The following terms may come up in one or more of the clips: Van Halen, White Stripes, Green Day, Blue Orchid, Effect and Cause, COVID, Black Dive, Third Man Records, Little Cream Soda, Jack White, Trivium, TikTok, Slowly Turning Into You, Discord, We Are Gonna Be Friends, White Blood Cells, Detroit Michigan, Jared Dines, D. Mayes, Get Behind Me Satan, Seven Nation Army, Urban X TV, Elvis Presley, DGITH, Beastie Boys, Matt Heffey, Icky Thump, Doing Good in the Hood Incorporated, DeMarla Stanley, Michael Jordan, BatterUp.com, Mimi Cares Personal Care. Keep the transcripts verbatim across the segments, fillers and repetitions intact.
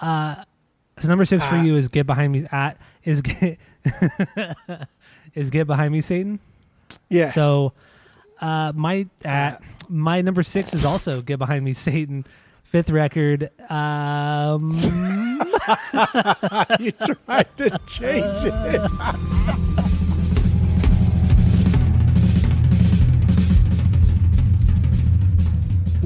Uh, so number six uh, for you is Get Behind Me at is get is Get Behind Me Satan. Yeah. So uh, my uh, my number six is also Get Behind Me Satan. Fifth record. Um... you tried to change it.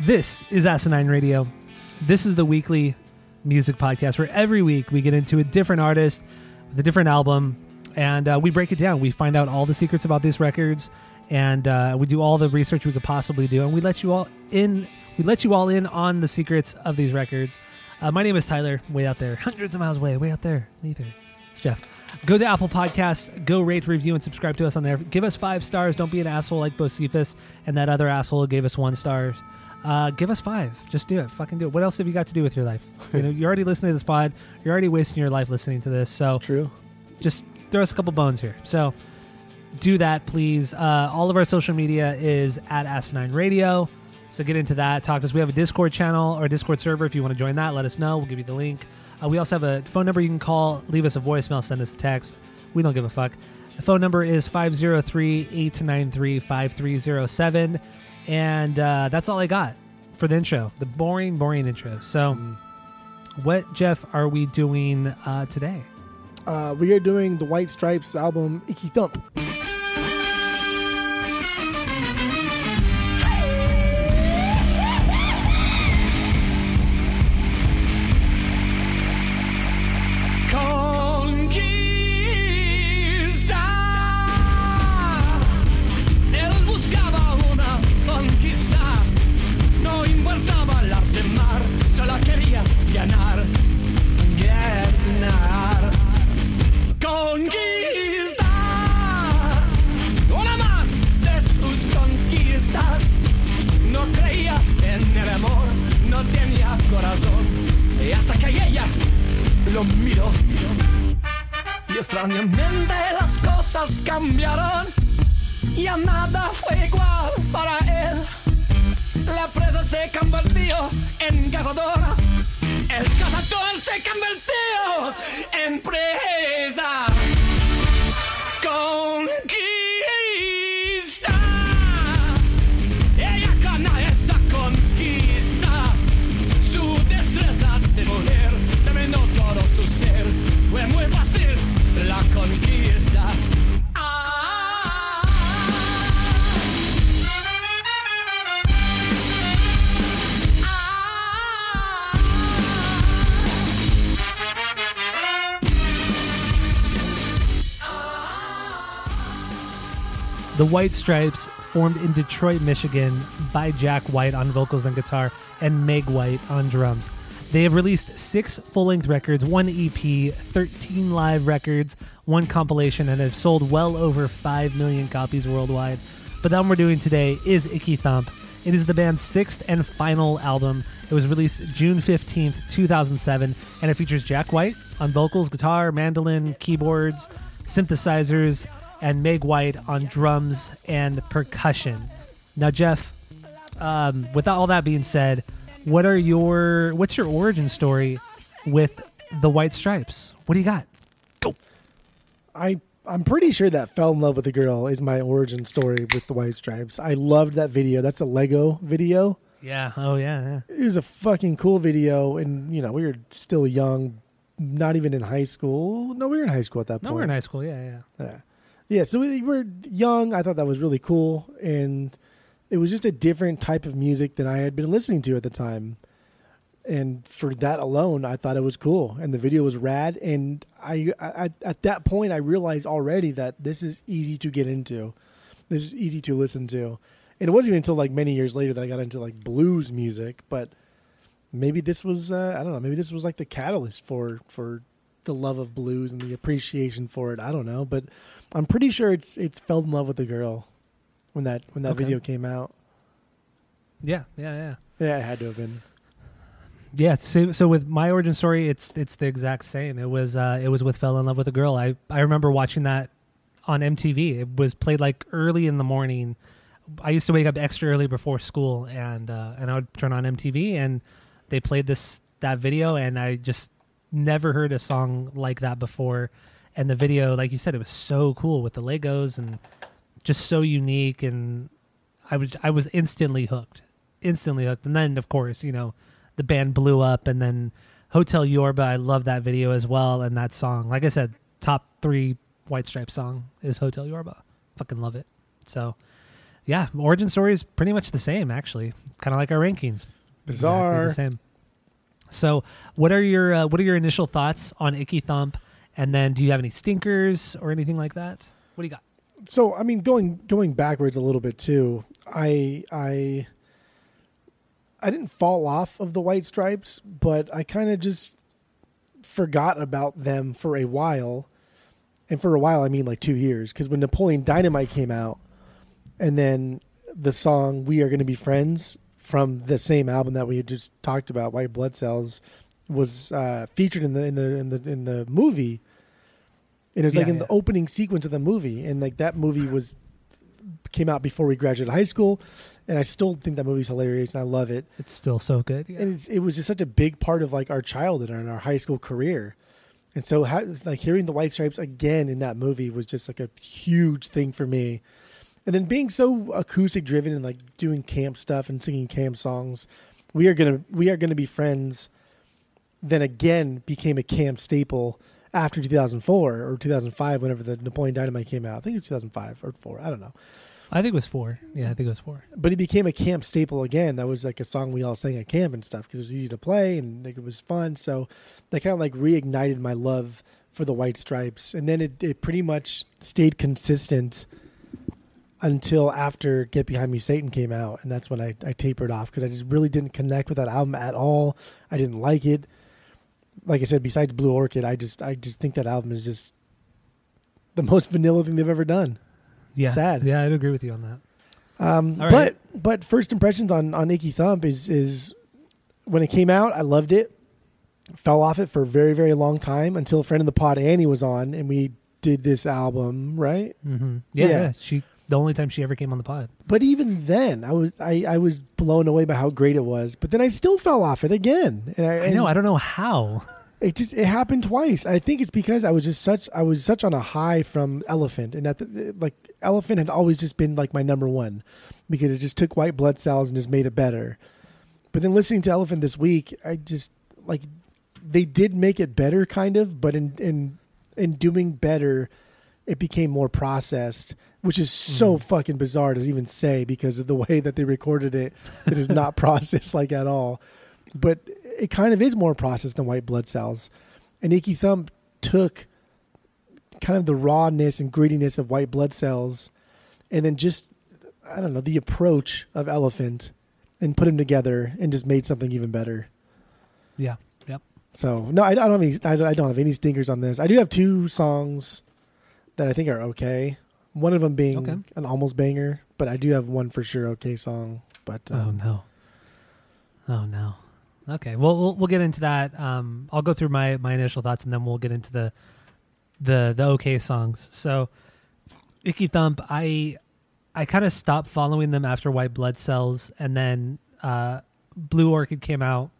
This is Asinine Radio. This is the weekly music podcast where every week we get into a different artist with a different album, and uh, we break it down. We find out all the secrets about these records, and uh, we do all the research we could possibly do, and we let you all in. We let you all in on the secrets of these records. Uh, my name is Tyler, way out there, hundreds of miles away, way out there. Neither. It's Jeff. Go to Apple Podcasts, go rate, review, and subscribe to us on there. Give us five stars. Don't be an asshole like Bocephus and that other asshole who gave us one star. Uh, give us five. Just do it. Fucking do it. What else have you got to do with your life? You know, you're already listening to this pod. You're already wasting your life listening to this. So it's true. Just throw us a couple bones here. So do that, please. Uh, all of our social media is at Asinine Radio. So get into that. Talk to us. We have a Discord channel or a Discord server. If you want to join that, let us know. We'll give you the link. Uh, we also have a phone number you can call. Leave us a voicemail. Send us a text. We don't give a fuck. The phone number is five oh three, eight nine three, five three oh seven. And uh, that's all I got for the intro. The boring, boring intro. So mm. what, Jeff, are we doing uh, today? Uh, we are doing the White Stripes album, Icky Thump. The White Stripes, formed in Detroit, Michigan, by Jack White on vocals and guitar and Meg White on drums. They have released six full-length records, one E P, thirteen live records, one compilation, and have sold well over five million copies worldwide. But the album we're doing today is Icky Thump. It is the band's sixth and final album. It was released June fifteenth, two thousand seven, and it features Jack White on vocals, guitar, mandolin, keyboards, synthesizers, and Meg White on drums and percussion. Now, Jeff, um, with all that being said, what are your what's your origin story with the White Stripes? What do you got? Go. I I'm pretty sure that Fell in Love with a Girl is my origin story with the White Stripes. I loved that video. That's a Lego video. Yeah. Oh yeah. yeah. It was a fucking cool video, and you know we were still young, not even in high school. No, we were in high school at that point. No, we were in high school. Yeah, yeah. Yeah. Yeah, so we were young. I thought that was really cool, and it was just a different type of music than I had been listening to at the time. And for that alone, I thought it was cool, and the video was rad. And I, I at that point, I realized already that this is easy to get into. This is easy to listen to. And it wasn't even until like many years later that I got into like blues music, but maybe this was, uh, I don't know, maybe this was like the catalyst for, for the love of blues and the appreciation for it. I don't know, but I'm pretty sure it's, it's Fell in Love with a Girl when that, when that okay. video came out. Yeah. Yeah. Yeah. Yeah. It had to have been. Yeah, so, so with my origin story, it's it's the exact same. It was uh, it was with Fell in Love with a Girl. I, I remember watching that on M T V. It was played like early in the morning. I used to wake up extra early before school, and uh, and I would turn on M T V, and they played this that video, and I just never heard a song like that before. And the video, like you said, it was so cool with the Legos and just so unique. And I was I was instantly hooked, instantly hooked. And then, of course, you know, the band blew up, and then Hotel Yorba, I love that video as well, and that song. Like I said, top three White Stripes song is Hotel Yorba. Fucking love it. So, yeah, origin story is pretty much the same, actually. Kind of like our rankings. Bizarre. Exactly the same. So, what are your uh, what are your initial thoughts on Icky Thump? And then, do you have any stinkers or anything like that? What do you got? So, I mean, going going backwards a little bit too. I I. I didn't fall off of the White Stripes, but I kind of just forgot about them for a while. And for a while, I mean like two years. Because when Napoleon Dynamite came out, and then the song We Are Going to Be Friends from the same album that we had just talked about, White Blood Cells, was uh, featured in the in the in the in the movie. And it was yeah, like in yeah. the opening sequence of the movie, and like that movie was came out before we graduated high school. And I still think that movie's hilarious, and I love it. It's still so good. Yeah. And it's, it was just such a big part of like our childhood and our high school career. And so, how, like hearing the White Stripes again in that movie was just like a huge thing for me. And then being so acoustic driven and like doing camp stuff and singing camp songs, we are gonna we are gonna be friends. Then again, became a camp staple after two thousand four or two thousand five, whenever the Napoleon Dynamite came out. I think it was two thousand five or four. I don't know. I think it was four. Yeah, I think it was four. But it became a camp staple again. That was like a song we all sang at camp and stuff because it was easy to play and like it was fun. So that kind of like reignited my love for the White Stripes. And then it, it pretty much stayed consistent until after Get Behind Me Satan came out. And that's when I, I tapered off because I just really didn't connect with that album at all. I didn't like it. Like I said, besides Blue Orchid, I just I just think that album is just the most vanilla thing they've ever done. Yeah. Sad. Yeah, I'd agree with you on that. Um, right. But but first impressions on, on Icky Thump is is when it came out, I loved it. Fell off it for a very, very long time until a friend of the pod, Annie, was on, and we did this album, right? Mm-hmm. Yeah, yeah. yeah. She the only time she ever came on the pod. But even then, I was I, I was blown away by how great it was. But then I still fell off it again. And I, I know. And I don't know how. It just it happened twice. I think it's because I was just such I was such on a high from Elephant, and that the, like Elephant had always just been like my number one because it just took White Blood Cells and just made it better. But then listening to Elephant this week, I just like they did make it better, kind of. But in in in doing better, it became more processed, which is so mm. fucking bizarre to even say because of the way that they recorded it. It is not processed like at all, but. It kind of is more processed than White Blood Cells. And Icky Thump took kind of the rawness and grittiness of White Blood Cells and then just, I don't know, the approach of Elephant and put them together and just made something even better. Yeah. Yep. So, no, I, I don't have any, I, I don't have any stinkers on this. I do have two songs that I think are okay. One of them being okay. an almost banger, but I do have one for sure okay song. But um, Oh, no. Oh, no. Okay, well, well, we'll get into that. Um, I'll go through my, my initial thoughts, and then we'll get into the the the okay songs. So, Icky Thump, I I kind of stopped following them after White Blood Cells, and then uh, Blue Orchid came out.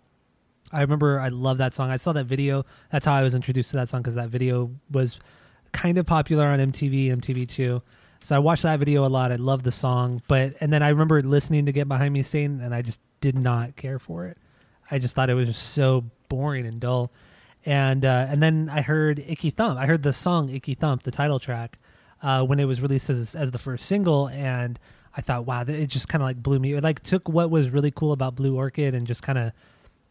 I remember I loved that song. I saw that video. That's how I was introduced to that song because that video was kind of popular on M T V, M T V two. So I watched that video a lot. I loved the song, but and then I remember listening to Get Behind Me Satan, and I just did not care for it. I just thought it was just so boring and dull. And uh, and then I heard Icky Thump. I heard the song Icky Thump, the title track, uh, when it was released as, as the first single. And I thought, wow, it just kind of like blew me. It like took what was really cool about Blue Orchid and just kind of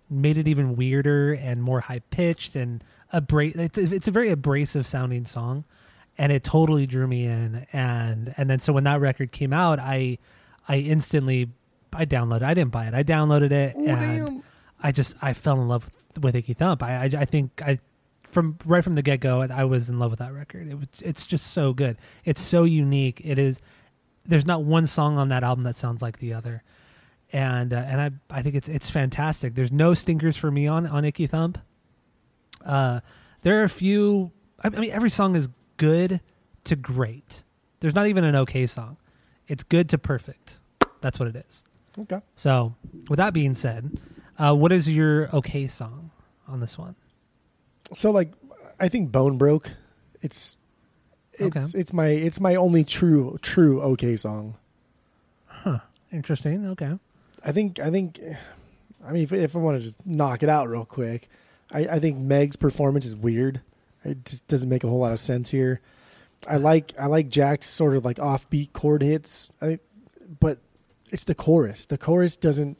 made it even weirder and more high-pitched. And abra- it's, it's a very abrasive-sounding song. And it totally drew me in. And and then so when that record came out, I I instantly, I downloaded. I didn't buy it. I downloaded it, oh, and damn. I just I fell in love with, with Icky Thump. I, I I think I from right from the get go, I was in love with that record. It was it's just so good. It's so unique. It is. There's not one song on that album that sounds like the other, and uh, and I I think it's it's fantastic. There's no stinkers for me on on Icky Thump. Uh, there are a few. I mean, every song is good to great. There's not even an okay song. It's good to perfect. That's what it is. Okay. So, with that being said, uh, what is your okay song on this one? So, like, I think "Bone Broke." It's it's okay. it's my it's my only true true okay song. Huh. Interesting. Okay. I think I think, I mean, if if I want to just knock it out real quick, I, I think Meg's performance is weird. It just doesn't make a whole lot of sense here. I like I like Jack's sort of like offbeat chord hits, I, but it's the chorus. The chorus doesn't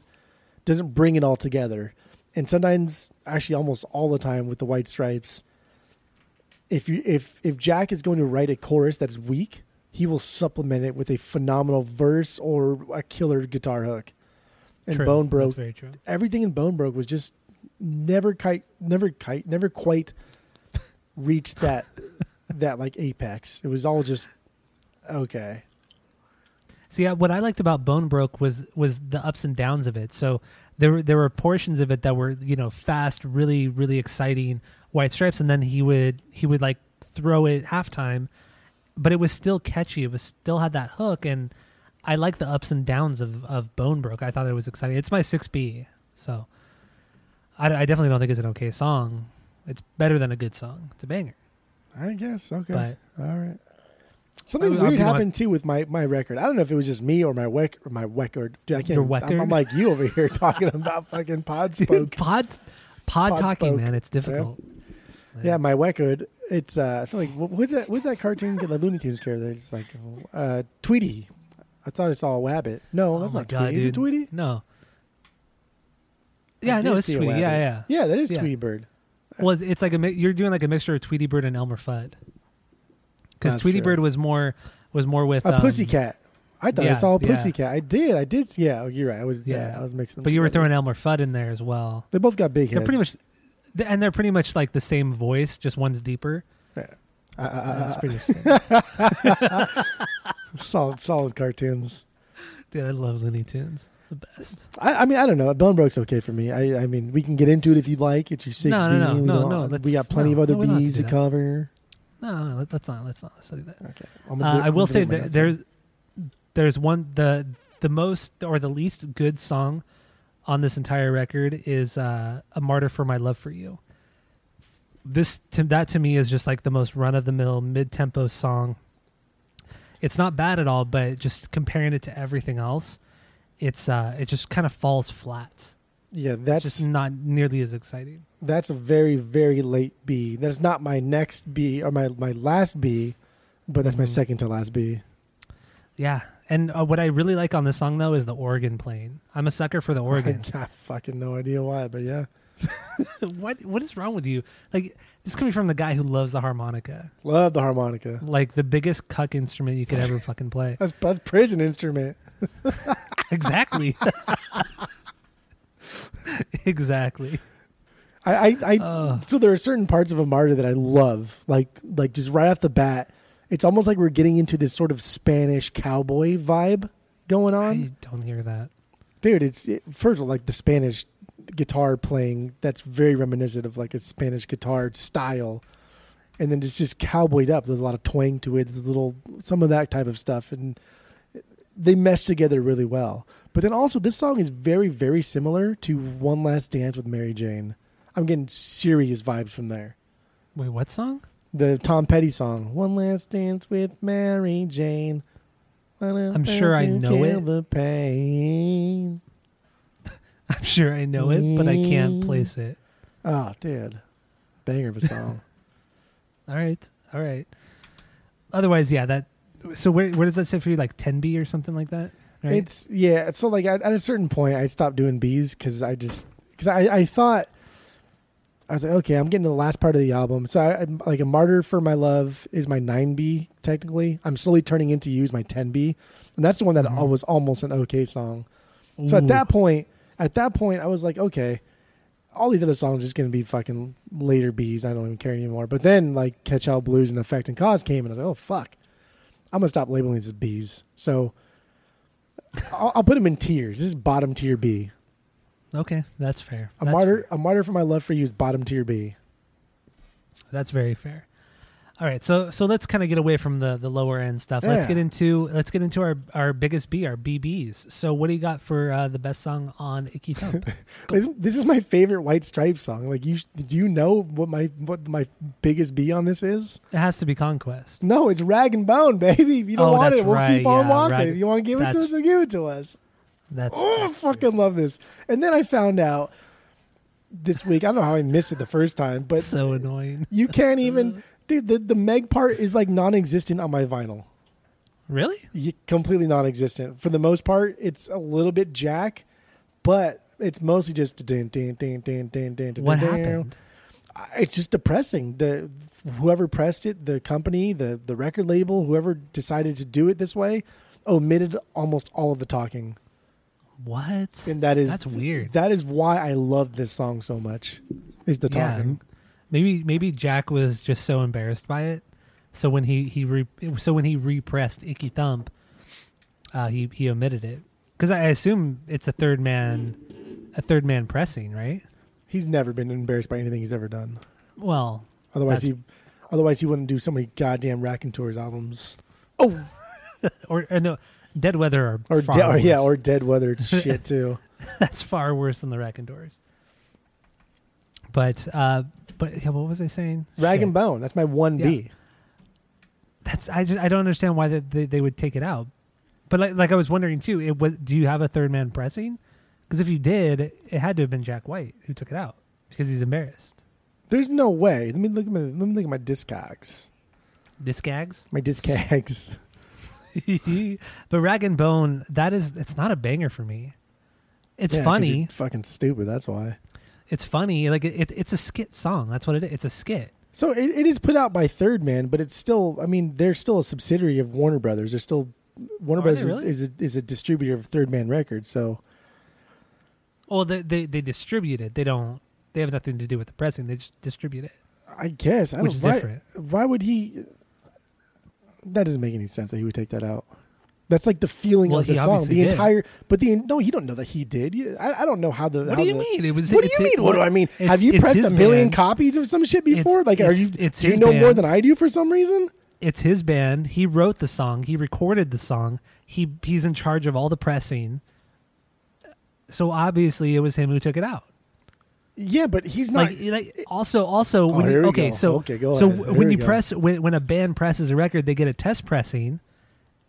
doesn't bring it all together. And sometimes, actually, almost all the time with the White Stripes, if you if if Jack is going to write a chorus that is weak, he will supplement it with a phenomenal verse or a killer guitar hook. And true. Bone Broke, that's very true. Everything in Bone Broke was just never quite never quite never quite reached that. That like apex. It was all just okay. See, what I liked about Bone Broke was was the ups and downs of it. So there were, there were portions of it that were, you know, fast, really really exciting White Stripes, and then he would he would like throw it at halftime, but it was still catchy. It was still had that hook, and I like the ups and downs of of Bone Broke. I thought it was exciting. It's my six B, so I, I definitely don't think it's an okay song. It's better than a good song. It's a banger. I guess. Okay. But, all right. Something I, weird happened, too, with my, my record. I don't know if it was just me or my wec- or my record. I can't, I'm, I'm like you over here talking about fucking pod spoke. Pod, pod, pod talking, spoke. Man. It's difficult. Yeah, like, yeah my record. It's, uh, I feel like, what's that, what's that cartoon? The Looney Tunes character. It's like, uh, Tweety. I thought I saw a Wabbit. No, that's oh not God, Tweety. Dude. Is it Tweety? No. Yeah, I no, it's Tweety. Yeah, yeah. Yeah, that is yeah. Tweety Bird. Well, it's like a you're doing like a mixture of Tweety Bird and Elmer Fudd, because Tweety true. Bird was more was more with a um, pussycat. I thought yeah, I saw a pussycat. Yeah. I did, I did. Yeah, you're right. I was yeah, yeah I was mixing. But them you together. Were throwing Elmer Fudd in there as well. They both got big heads. They're pretty much, and they're pretty much like the same voice, just one's deeper. Yeah, uh, uh, that's pretty solid, solid cartoons. Dude, I love Looney Tunes. The best. I, I mean, I don't know. Bone Broke's okay for me. I, I mean, we can get into it if you'd like. It's your six B. No, no, no, we, no, no, we got plenty no, of other no, B's to, to cover. No, no, let's not. Let's not. Let's do that. Okay. I'm gonna do, uh, I I'm will say that there's there's one the the most or the least good song on this entire record is uh, "A Martyr for My Love for You." This to, that to me is just like the most run of the mill mid tempo song. It's not bad at all, but just comparing it to everything else. It's uh, it just kind of falls flat. Yeah, that's it's just not nearly as exciting. That's a very, very late B. That's not my next B or my, my last B, but that's mm-hmm. my second to last B. Yeah, and uh, what I really like on this song though is the organ playing. I'm a sucker for the organ. I got fucking no idea why, but yeah. What what is wrong with you? Like this coming from the guy who loves the harmonica. Love the harmonica. Like the biggest cuck instrument you could ever fucking play. That's that's prison instrument. Exactly. Exactly. I, I, I uh. So there are certain parts of A Martyr that I love. Like like just right off the bat, it's almost like we're getting into this sort of Spanish cowboy vibe going on. I don't hear that. Dude, it's it, first of all, like the Spanish guitar playing that's very reminiscent of like a Spanish guitar style, and then it's just cowboyed up. There's a lot of twang to it. There's a little some of that type of stuff, and they mesh together really well. But then also this song is very very similar to One Last Dance with Mary Jane. I'm getting serious vibes from there. Wait, what song? The Tom Petty song, One Last Dance with Mary Jane. I'm sure I know it. The pain. I'm sure I know it, but I can't place it. Oh, dude. Banger of a song. All right. All right. Otherwise, yeah, that so where where does that sit for you? Like ten B or something like that? Right? It's yeah, so like at, at a certain point I stopped doing B's cuz I just cuz I, I thought I was like, okay, I'm getting to the last part of the album. So I, I'm like, A Martyr for My Love is my nine B technically. I'm Slowly Turning Into You is my ten B, and that's the one that mm-hmm. was almost an okay song. Ooh. So at that point, at that point, I was like, okay, all these other songs are just going to be fucking later B's. I don't even care anymore. But then like Catch Hell Blues and Effect and Cause came, and I was like, oh fuck, I'm gonna stop labeling these as B's. So I'll, I'll put them in tiers. This is bottom tier B. Okay, that's fair. A that's martyr, fair. A Martyr for My Love for You is bottom tier B. That's very fair. All right, so so let's kind of get away from the, the lower end stuff. Yeah. Let's get into let's get into our, our biggest B, our B Bs. So what do you got for uh, the best song on Icky Thump? this, this is my favorite White Stripes song. Like, you, do you know what my what my biggest B on this is? It has to be Conquest. No, it's Rag and Bone, baby. If you don't oh, want it, we'll right. keep on yeah, walking. Rag, if you want to give it to us, we'll give it to us. That's oh, that's I fucking true. Love this. And then I found out this week, I don't know how I missed it the first time, but so annoying. You can't even, dude, the, the Meg part is like non-existent on my vinyl. Really? Yeah, completely non-existent. For the most part, it's a little bit Jack, but it's mostly just din, din, din, din, din, din, what din, happened? It's just depressing. The whoever pressed it, the company, the the record label, whoever decided to do it this way, omitted almost all of the talking. What? And that is that's weird. That is why I love this song so much. Is the talking? Yeah. Maybe maybe Jack was just so embarrassed by it. So when he he re, so when he repressed Icky Thump, uh, he he omitted it, because I assume it's a third man, a third man pressing, right? He's never been embarrassed by anything he's ever done. Well, otherwise he, otherwise he wouldn't do so many goddamn Raconteurs albums. Oh, or, or no. Dead Weather are or, far de- or yeah, or Dead Weather shit too. That's far worse than the Raconteurs. But uh, but yeah, what was I saying? Rag shit. and Bone. That's my one yeah. B. That's I just, I don't understand why they, they they would take it out. But like like I was wondering too. It was do you have a third man pressing? Because if you did, it had to have been Jack White who took it out because he's embarrassed. There's no way. Let me look at my let me look at my Discogs. Discogs. My Discogs. But Rag and Bone, that is, it's not a banger for me. It's yeah, funny. You're fucking stupid. That's why. It's funny. Like it, it, it's a skit song. That's what it is. It's a skit. So it, it is put out by Third Man, but it's still. I mean, they're still a subsidiary of Warner Brothers. They're still Warner Are Brothers really? is, is a is a distributor of Third Man Records. So. Well, they, they they distribute it. They don't. They have nothing to do with the pressing. They just distribute it. I guess. I don't, Which is why, different. Why would he? That doesn't make any sense that he would take that out. That's like the feeling well, of the song, the did. entire. But the no, you don't know that he did. You, I, I don't know how the. What how do you the, mean? It was. What do you mean? It, what do I mean? Have you pressed a million band. copies of some shit before? It's, like, it's, are you? It's do you know band. more than I do for some reason? It's his band. He wrote the song. He recorded the song. He he's in charge of all the pressing. So obviously, it was him who took it out. Yeah, but he's not. Like, like, also, also, oh, when you, okay, go. so, okay, go so w- when you go. press, when when a band presses a record, they get a test pressing,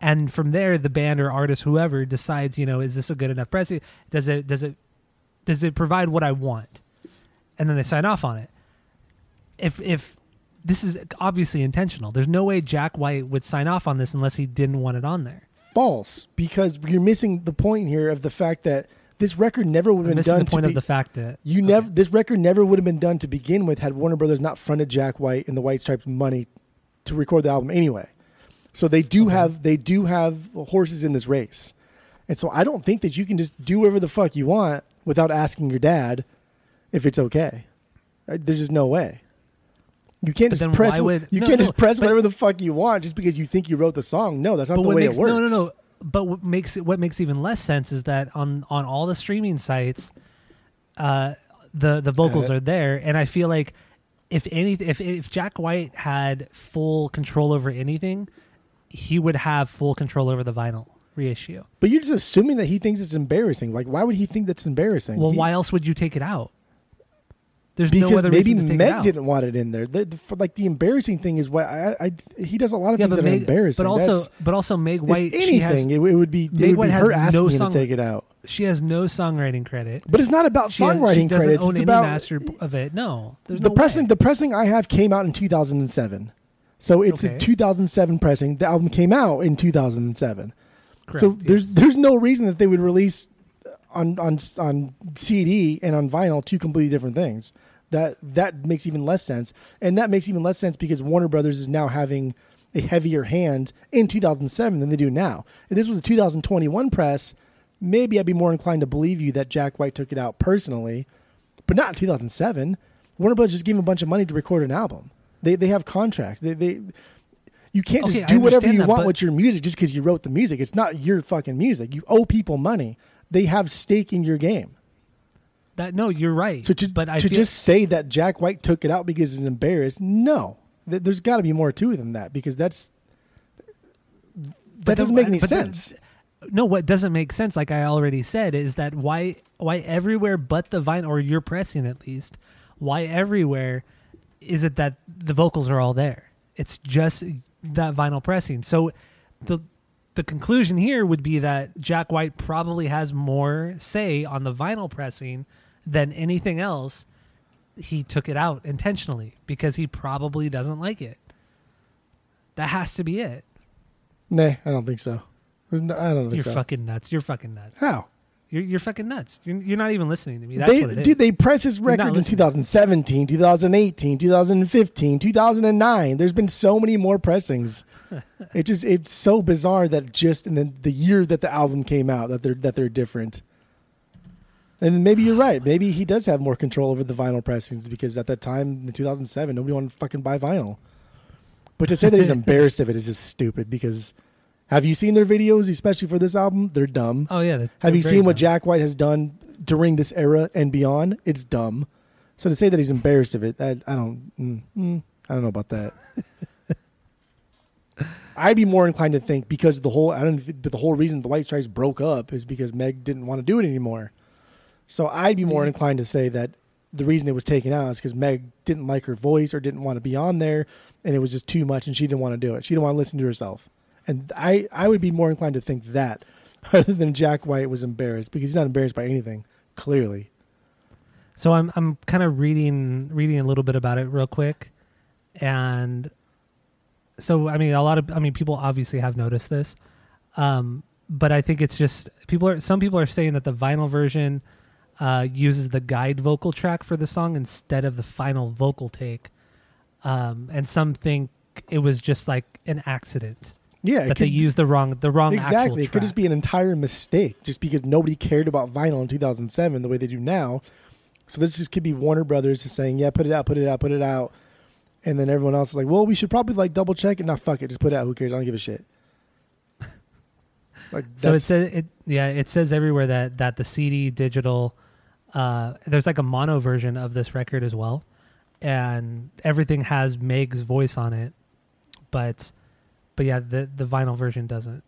and from there, the band or artist, whoever, decides, you know, is this a good enough pressing? Does it, does it, does it provide what I want? And then they sign off on it. If if this is obviously intentional, there's no way Jack White would sign off on this unless he didn't want it on there. False, because you're missing the point here of the fact that. This record never would have been done. The point to be, of the fact that you okay. never. This record never would have been done to begin with had Warner Brothers not fronted Jack White and the White Stripes money to record the album anyway. So they do okay. have they do have horses in this race, and so I don't think that you can just do whatever the fuck you want without asking your dad if it's okay. There's just no way. You can't but just press. Would, you no, can't no, just press but, whatever the fuck you want just because you think you wrote the song. No, that's not the way makes, it works. No, no, no. But what makes it what makes even less sense is that on, on all the streaming sites, uh, the the vocals uh, are there, and I feel like if any if if Jack White had full control over anything, he would have full control over the vinyl reissue. But you're just assuming that he thinks it's embarrassing. Like, why would he think that's embarrassing? Well, he, why else would you take it out? There's because no other maybe reason to take Meg it out. Didn't want it in there. The, the, for, like the embarrassing thing is what I, I he does a lot of yeah, things that Meg, are embarrassing. But also, That's, but also, Meg White. If anything, she has, it would be, it would be her asking no him song, to take it out. She has no songwriting credit. But it's not about she songwriting has, credits. Own it's any about master of it. No, the no pressing. Way. The pressing I have came out in two thousand seven, so it's okay. a two thousand seven pressing. The album came out in two thousand seven, Correct, so yes. there's there's no reason that they would release. On, on on C D and on vinyl, two completely different things. that that makes even less sense. And that makes even less sense because Warner Brothers is now having a heavier hand in two thousand seven than they do now. If this was a two thousand twenty-one press, maybe I'd be more inclined to believe you that Jack White took it out personally, but not in two thousand seven. Warner Brothers just gave him a bunch of money to record an album. They they have contracts. They they you can't just okay, do whatever you that, want with your music just because you wrote the music. It's not your fucking music. You owe people money. They have stake in your game. That no, you're right. So to, but I to feel- just say that Jack White took it out because he's embarrassed, no. Th- there's got to be more to it than that because that's that but doesn't make any sense. Then, no, what doesn't make sense, like I already said, is that why why everywhere but the vinyl, or you're pressing at least, why everywhere is it that the vocals are all there? It's just that vinyl pressing. So the the conclusion here would be that Jack White probably has more say on the vinyl pressing than anything else. He took it out intentionally because he probably doesn't like it. That has to be it. Nah, I don't think so. No, I don't think you're so. You're fucking nuts. You're fucking nuts. How? You're, you're fucking nuts. You're, you're not even listening to me. That's they, what it is. Dude, they pressed his record in two thousand seventeen, two thousand eighteen, two thousand fifteen, two thousand nine. There's been so many more pressings. It just it's so bizarre that just in the, the year that the album came out that they're that they're different. And maybe you're right. Maybe he does have more control over the vinyl pressings because at that time in two thousand seven, nobody wanted to fucking buy vinyl. But to say that he's embarrassed of it is just stupid because. Have you seen their videos, especially for this album? They're dumb. Oh, yeah. Have you seen dumb. What Jack White has done during this era and beyond? It's dumb. So to say that he's embarrassed of it, I, I don't mm, mm, I don't know about that. I'd be more inclined to think because the whole I don't, the whole reason the White Stripes broke up is because Meg didn't want to do it anymore. So I'd be more inclined to say that the reason it was taken out is because Meg didn't like her voice or didn't want to be on there, and it was just too much, and she didn't want to do it. She didn't want to listen to herself. And I, I would be more inclined to think that rather than Jack White was embarrassed because he's not embarrassed by anything, clearly. So I'm I'm kind of reading reading a little bit about it real quick. And so, I mean, a lot of, I mean, people obviously have noticed this. Um, but I think it's just, people are, some people are saying that the vinyl version uh, uses the guide vocal track for the song instead of the final vocal take. Um, and some think it was just like an accident. Yeah, that they used the wrong, the wrong. Exactly, it could just be an entire mistake, just because nobody cared about vinyl in two thousand seven the way they do now. So this just could be Warner Brothers just saying, "Yeah, put it out, put it out, put it out," and then everyone else is like, "Well, we should probably like double check it." No, fuck it, just put it out. Who cares? I don't give a shit. Like, so it says, it, yeah, it says everywhere that that the C D digital, uh, there's like a mono version of this record as well, and everything has Meg's voice on it, but. But yeah, the the vinyl version doesn't.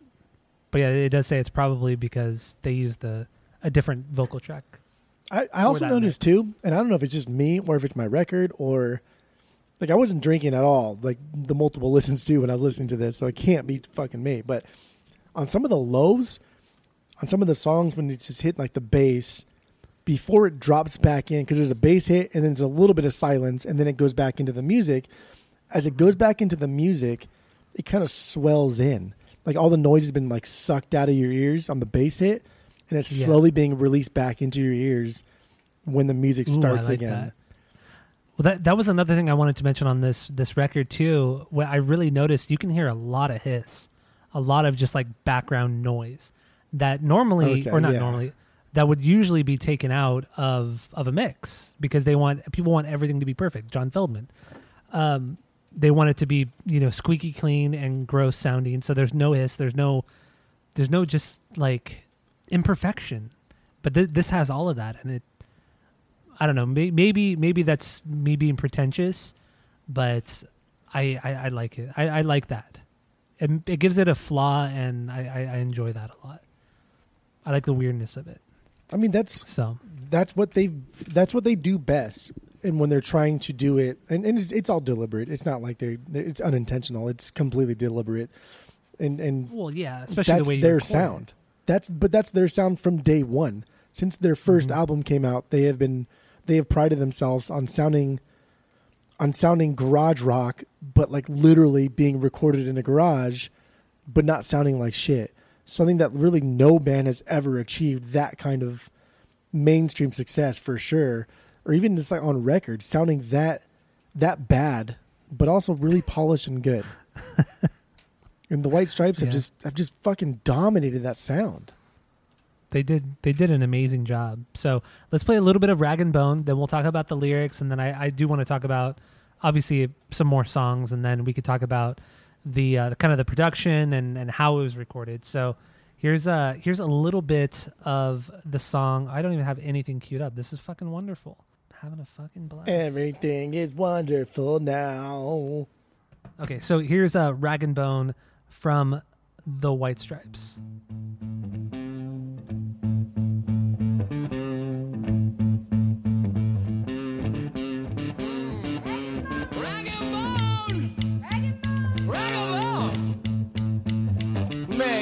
But yeah, it does say it's probably because they used the a different vocal track. I, I also noticed mix. too, and I don't know if it's just me or if it's my record or like I wasn't drinking at all, like the multiple listens too when I was listening to this, so it can't be fucking me. But on some of the lows, on some of the songs when it's just hitting like the bass, before it drops back in, because there's a bass hit and then there's a little bit of silence and then it goes back into the music. As it goes back into the music, it kind of swells in. Like all the noise has been like sucked out of your ears on the bass hit and it's yeah. slowly being released back into your ears when the music starts Ooh, I like again. That. Well, that that was another thing I wanted to mention on this this record too. What I really noticed, you can hear a lot of hiss, a lot of just like background noise that normally okay, or not yeah. normally that would usually be taken out of of a mix because they want people want everything to be perfect. John Feldman. Um They want it to be, you know, squeaky clean and gross sounding. So there's no hiss. There's no, there's no just like imperfection. But th- this has all of that, and it. I don't know. May- maybe maybe that's me being pretentious, but I I, I like it. I, I like that. It, it gives it a flaw, and I, I, I enjoy that a lot. I like the weirdness of it. I mean, that's so. That's what they. That's what they do best. And when they're trying to do it, and, and it's, it's all deliberate. It's not like they're, they're it's unintentional. It's completely deliberate. And and well, yeah, especially that's the way you their record. Sound. That's but that's their sound from day one. Since their first mm-hmm. album came out, they have been they have prided themselves on sounding on sounding garage rock, but like literally being recorded in a garage, but not sounding like shit. Something that really no band has ever achieved that kind of mainstream success for sure. or even just like on record sounding that that bad, but also really polished and good. And the White Stripes yeah. have just have just fucking dominated that sound. They did. They did an amazing job. So let's play a little bit of Rag and Bone. Then we'll talk about the lyrics, and then I, I do want to talk about obviously some more songs, and then we could talk about the uh, kind of the production and, and how it was recorded. So here's a here's a little bit of the song. I don't even have anything queued up. This is fucking wonderful. I'm having a fucking blast. Everything is wonderful now. Okay, so here's a Rag and Bone from the White Stripes.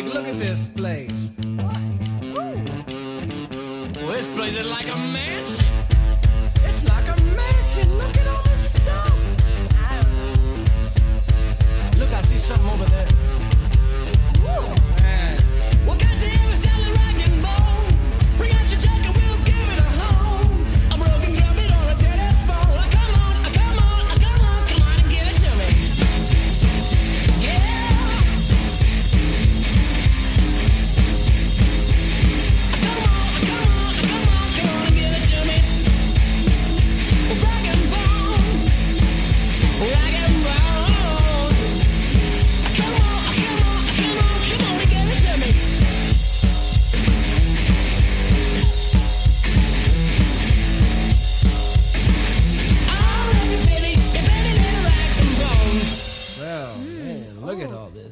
Look at this place. What? Ooh. This place is like a mansion. It's like a mansion. Look at all this stuff. Look, I see something over there. Ooh. Man. Well, goddamn, it's selling Rag and Bone. Bring out your jacket, we'll give it a home. I'm broken, drop it on a telephone. I come on, I come on, I come on, come on and give it to me. Yeah.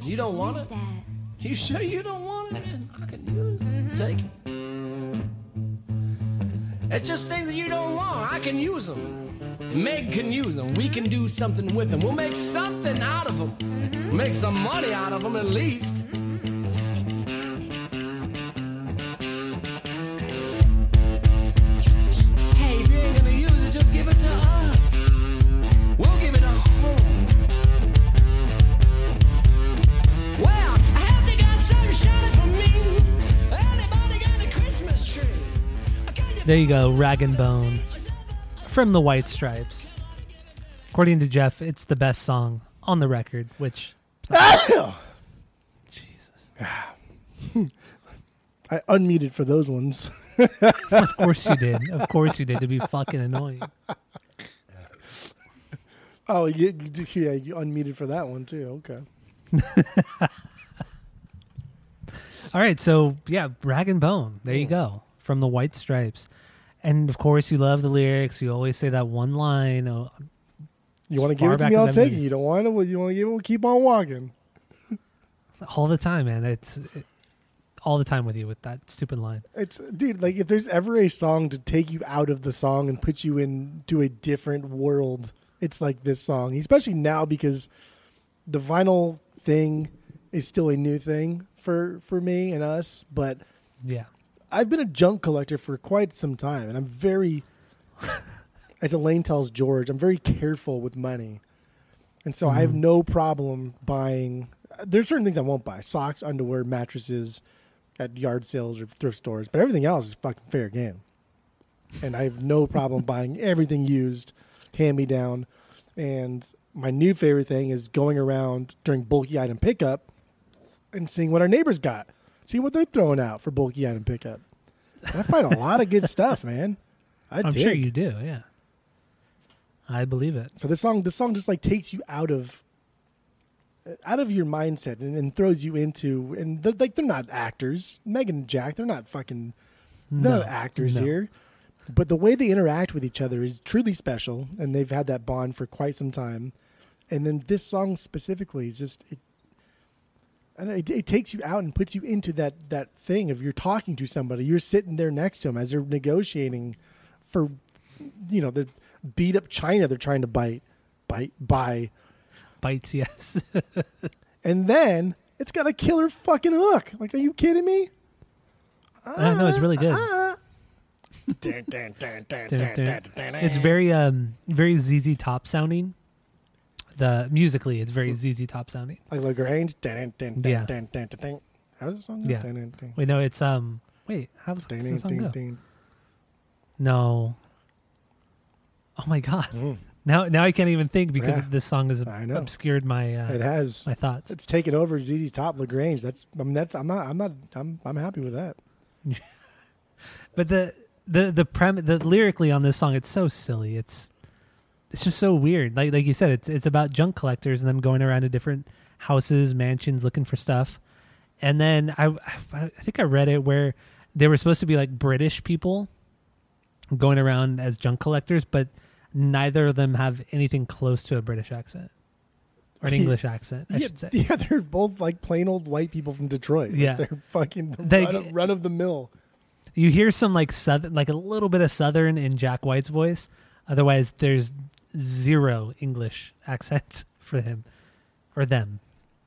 You don't want it? That. You sure you don't want it? Man, I can use it. Mm-hmm. Take it. It's just things that you don't want. I can use them. Meg can use them. We can do something with them. We'll make something out of them. Mm-hmm. Make some money out of them at least. Mm-hmm. It's fancy graphics. Hey, if you ain't gonna use it, just give it to us. We'll give it a home. There you go, Rag and Bone from the White Stripes. According to Jeff, it's the best song on the record, which... Ah! Jesus. I unmuted for those ones. Of course you did. Of course you did. To be fucking annoying. Oh, you, yeah, you unmuted for that one too. Okay. All right, so yeah, Rag and Bone. There you go, from the White Stripes, and of course you love the lyrics. You always say that one line. Oh, you want to give it to me, I'll take it. You don't want it, you want to give it, we'll keep on walking. All the time, man. It's it, all the time with you with that stupid line. It's dude, like if there's ever a song to take you out of the song and put you into a different world, it's like this song, especially now because the vinyl thing is still a new thing for for me and us, but yeah, I've been a junk collector for quite some time, and I'm very as Elaine tells George, I'm very careful with money, and so mm-hmm. I have no problem buying. There's certain things I won't buy: socks, underwear, mattresses at yard sales or thrift stores, but everything else is fucking fair game, and I have no problem buying everything used, hand me down. And my new favorite thing is going around during bulky item pickup and seeing what our neighbors got, seeing what they're throwing out for bulky item pickup. And I find a lot of good stuff, man. I I'm dig. Sure you do, yeah. I believe it. So this song, this song just like takes you out of, out of your mindset and, and throws you into, and they're, like they're not actors. Meg and Jack, they're not fucking, they're no, not actors no. here. But the way they interact with each other is truly special, and they've had that bond for quite some time. And then this song specifically is just it. And it, it takes you out and puts you into that, that thing of you're talking to somebody, you're sitting there next to them as they're negotiating for, you know, the beat up china they're trying to bite, bite, buy. Bites, yes. And then it's got a killer fucking hook. Like, are you kidding me? Uh, no, it's really good. Uh, it's very, um, very Z Z Top sounding. The musically, it's very Z Z Top sounding. Like Lagrange. Yeah. How does the song go? Yeah. Wait, no, it's um. Wait, how does the song go? No, oh my God. Mm. Now now I can't even think because yeah. this song has obscured my uh, it has. my thoughts. It's taken over Z Z Top, LaGrange. That's I mean, that's I'm not I'm not I'm I'm happy with that. But the the the premise the lyrically on this song, it's so silly. It's it's just so weird. Like like you said, it's it's about junk collectors and them going around to different houses, mansions looking for stuff. And then I I think I read it where they were supposed to be like British people going around as junk collectors, but neither of them have anything close to a British accent or an English accent, I yeah, should say. Yeah, they're both like plain old white people from Detroit. Yeah. Like they're fucking the they, run, of, run of the mill. You hear some like Southern, like a little bit of Southern in Jack White's voice. Otherwise, there's zero English accent for him or them.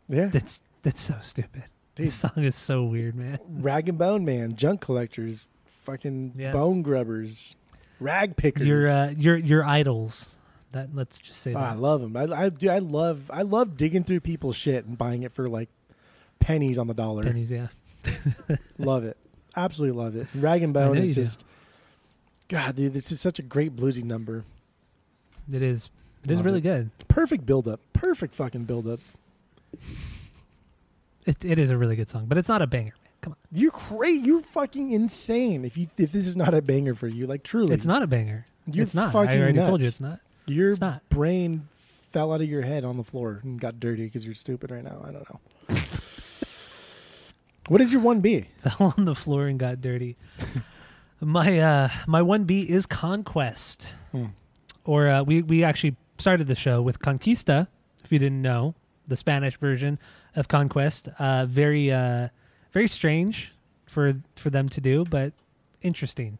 Yeah. That's, that's so stupid. Dude, this song is so weird, man. Rag and Bone Man, junk collectors, fucking yeah. bone grubbers. Rag pickers, your uh, your your idols. That let's just say. Oh, that. I love them. I I, dude, I love I love digging through people's shit and buying it for like pennies on the dollar. Pennies, yeah. Love it, absolutely love it. Rag and Bone is just, do. God, dude, this is such a great bluesy number. It is. It love is really it. good. Perfect build up. Perfect fucking build up. It it is a really good song, but it's not a banger. Come on. You're crazy. You're fucking insane. If you if this is not a banger for you, like truly, it's not a banger. You're it's not. Fucking I already nuts. told you it's not. Your it's not. brain fell out of your head on the floor and got dirty because you're stupid right now. I don't know. What is your one B? Fell on the floor and got dirty. my uh, my one B is Conquest, hmm. or uh, we we actually started the show with Conquista. If you didn't know, the Spanish version of Conquest, uh, very. Uh, Very strange for for them to do, but interesting.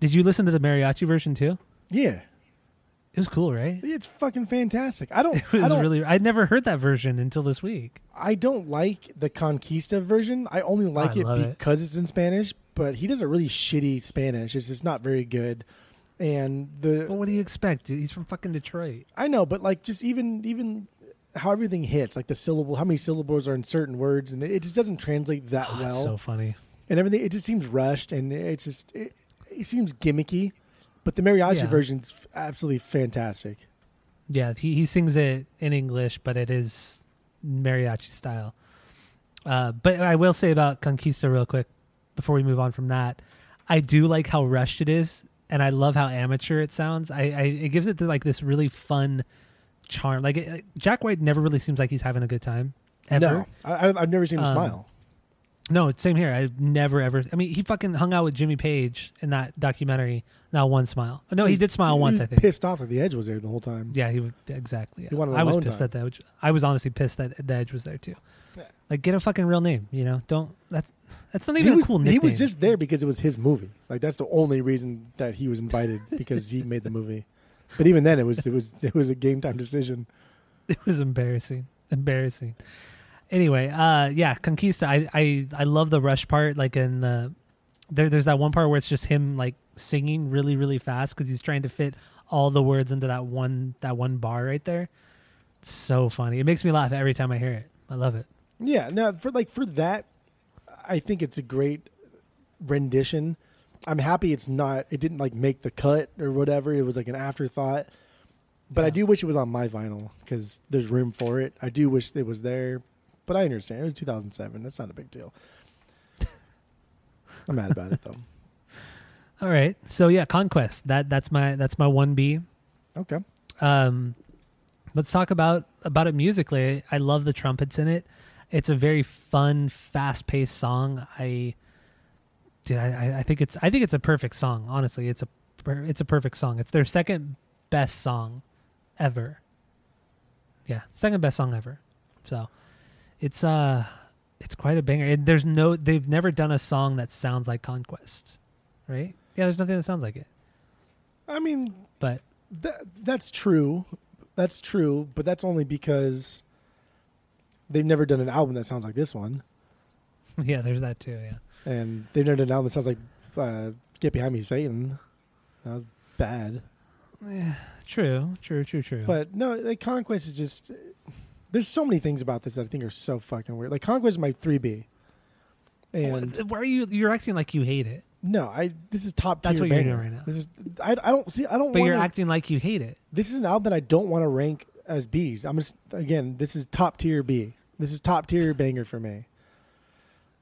Did you listen to the mariachi version too? Yeah, it was cool, right? It's fucking fantastic. I don't. It was I don't, really. I'd never heard that version until this week. I don't like the Conquista version. I only like oh, I it because it. it's in Spanish. But he does a really shitty Spanish. It's just not very good. And the. Well, what do you expect? He's from fucking Detroit. I know, but like, just even even. how everything hits, like the syllable, how many syllables are in certain words, and it just doesn't translate that oh, well. It's so funny, and everything it just seems rushed, and it just it, it seems gimmicky. But the mariachi yeah. version's absolutely fantastic. Yeah, he he sings it in English, but it is mariachi style. Uh, but I will say about Conquista real quick before we move on from that, I do like how rushed it is, and I love how amateur it sounds. I, I it gives it the, like this really fun. charm like it, Jack White never really seems like he's having a good time ever. No, I, I've never seen him um, smile. No, it's same here. I've never ever. I mean, he fucking hung out with Jimmy Page in that documentary. Not one smile. No, he's, he did smile he once. Was I think pissed off that the Edge was there the whole time. Yeah, he would exactly. Yeah. He wanted I was pissed time. that the Edge. I was honestly pissed that the Edge was there too. Yeah. Like, get a fucking real name. You know, don't. That's that's not even he a was, cool nickname. He was just there because it was his movie. Like, that's the only reason that he was invited because he made the movie. But even then, it was it was it was a game time decision. It was embarrassing, embarrassing. Anyway, uh, yeah, Conquista. I, I I love the rush part. Like in the there, there's that one part where it's just him like singing really really fast because he's trying to fit all the words into that one that one bar right there. It's so funny. It makes me laugh every time I hear it. I love it. Yeah. No, for like for that, I think it's a great rendition. I'm happy it's not, it didn't like make the cut or whatever. It was like an afterthought, but yeah. I do wish it was on my vinyl because there's room for it. I do wish it was there, but I understand. It was two thousand seven. That's not a big deal. I'm mad about it though. All right. So yeah, Conquest, that that's my, that's my one B. Okay. Um, let's talk about, about it musically. I love the trumpets in it. It's a very fun, fast paced song. I, Dude, I, I think it's I think it's a perfect song. Honestly, it's a it's a perfect song. It's their second best song ever. Yeah, second best song ever. So, it's uh, it's quite a banger. And there's no they've never done a song that sounds like Conquest, right? Yeah, there's nothing that sounds like it. I mean, but that that's true, that's true. But that's only because they've never done an album that sounds like this one. Yeah, there's that too. Yeah. And they've never done an album that sounds like uh, Get Behind Me Satan. That was bad. Yeah, true, true, true, true. But no, like Conquest is just... There's so many things about this that I think are so fucking weird. Like Conquest is my three B. And why are you... You're acting like you hate it. No, I. This is top tier. That's what banger. You're doing right now. This is. I. I don't see. I don't. But wanna, you're acting like you hate it. This is an album that I don't want to rank as B's. I'm just again. This is top tier B. This is top tier banger for me.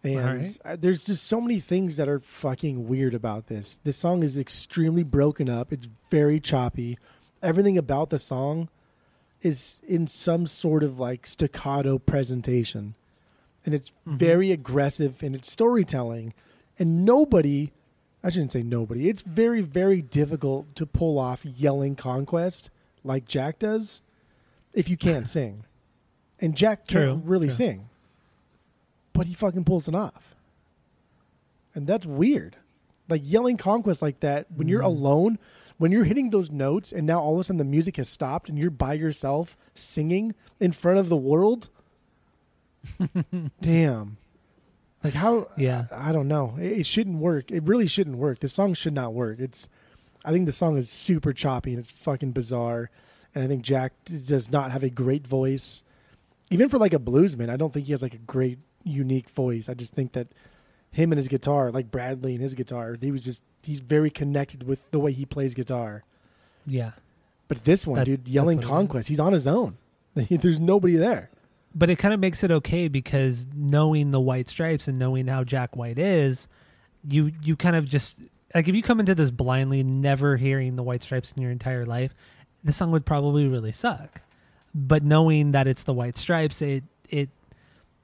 And right. I, there's just so many things that are fucking weird about this. This song is extremely broken up. It's very choppy. Everything about the song is in some sort of like staccato presentation, and it's mm-hmm. very aggressive in its storytelling. And nobody, I shouldn't say nobody, it's very, very difficult to pull off yelling Conquest like Jack does if you can't sing. And Jack can't true, really true. sing, but he fucking pulls it off. And that's weird. Like yelling Conquest like that, when mm-hmm. you're alone, when you're hitting those notes and now all of a sudden the music has stopped and you're by yourself singing in front of the world. Damn. Like how, yeah. I, I don't know. It, it shouldn't work. It really shouldn't work. This song should not work. It's, I think the song is super choppy and it's fucking bizarre. And I think Jack d- does not have a great voice. Even for like a bluesman, I don't think he has like a great, unique voice. I just think that him and his guitar, like Bradley and his guitar, he was just, he's very connected with the way he plays guitar. Yeah. But this one, that, dude, yelling Conquest, he's on his own. There's nobody there. But it kind of makes it okay because knowing the White Stripes and knowing how Jack White is, you you kind of just... Like, if you come into this blindly, never hearing the White Stripes in your entire life, this song would probably really suck. But knowing that it's the White Stripes, it it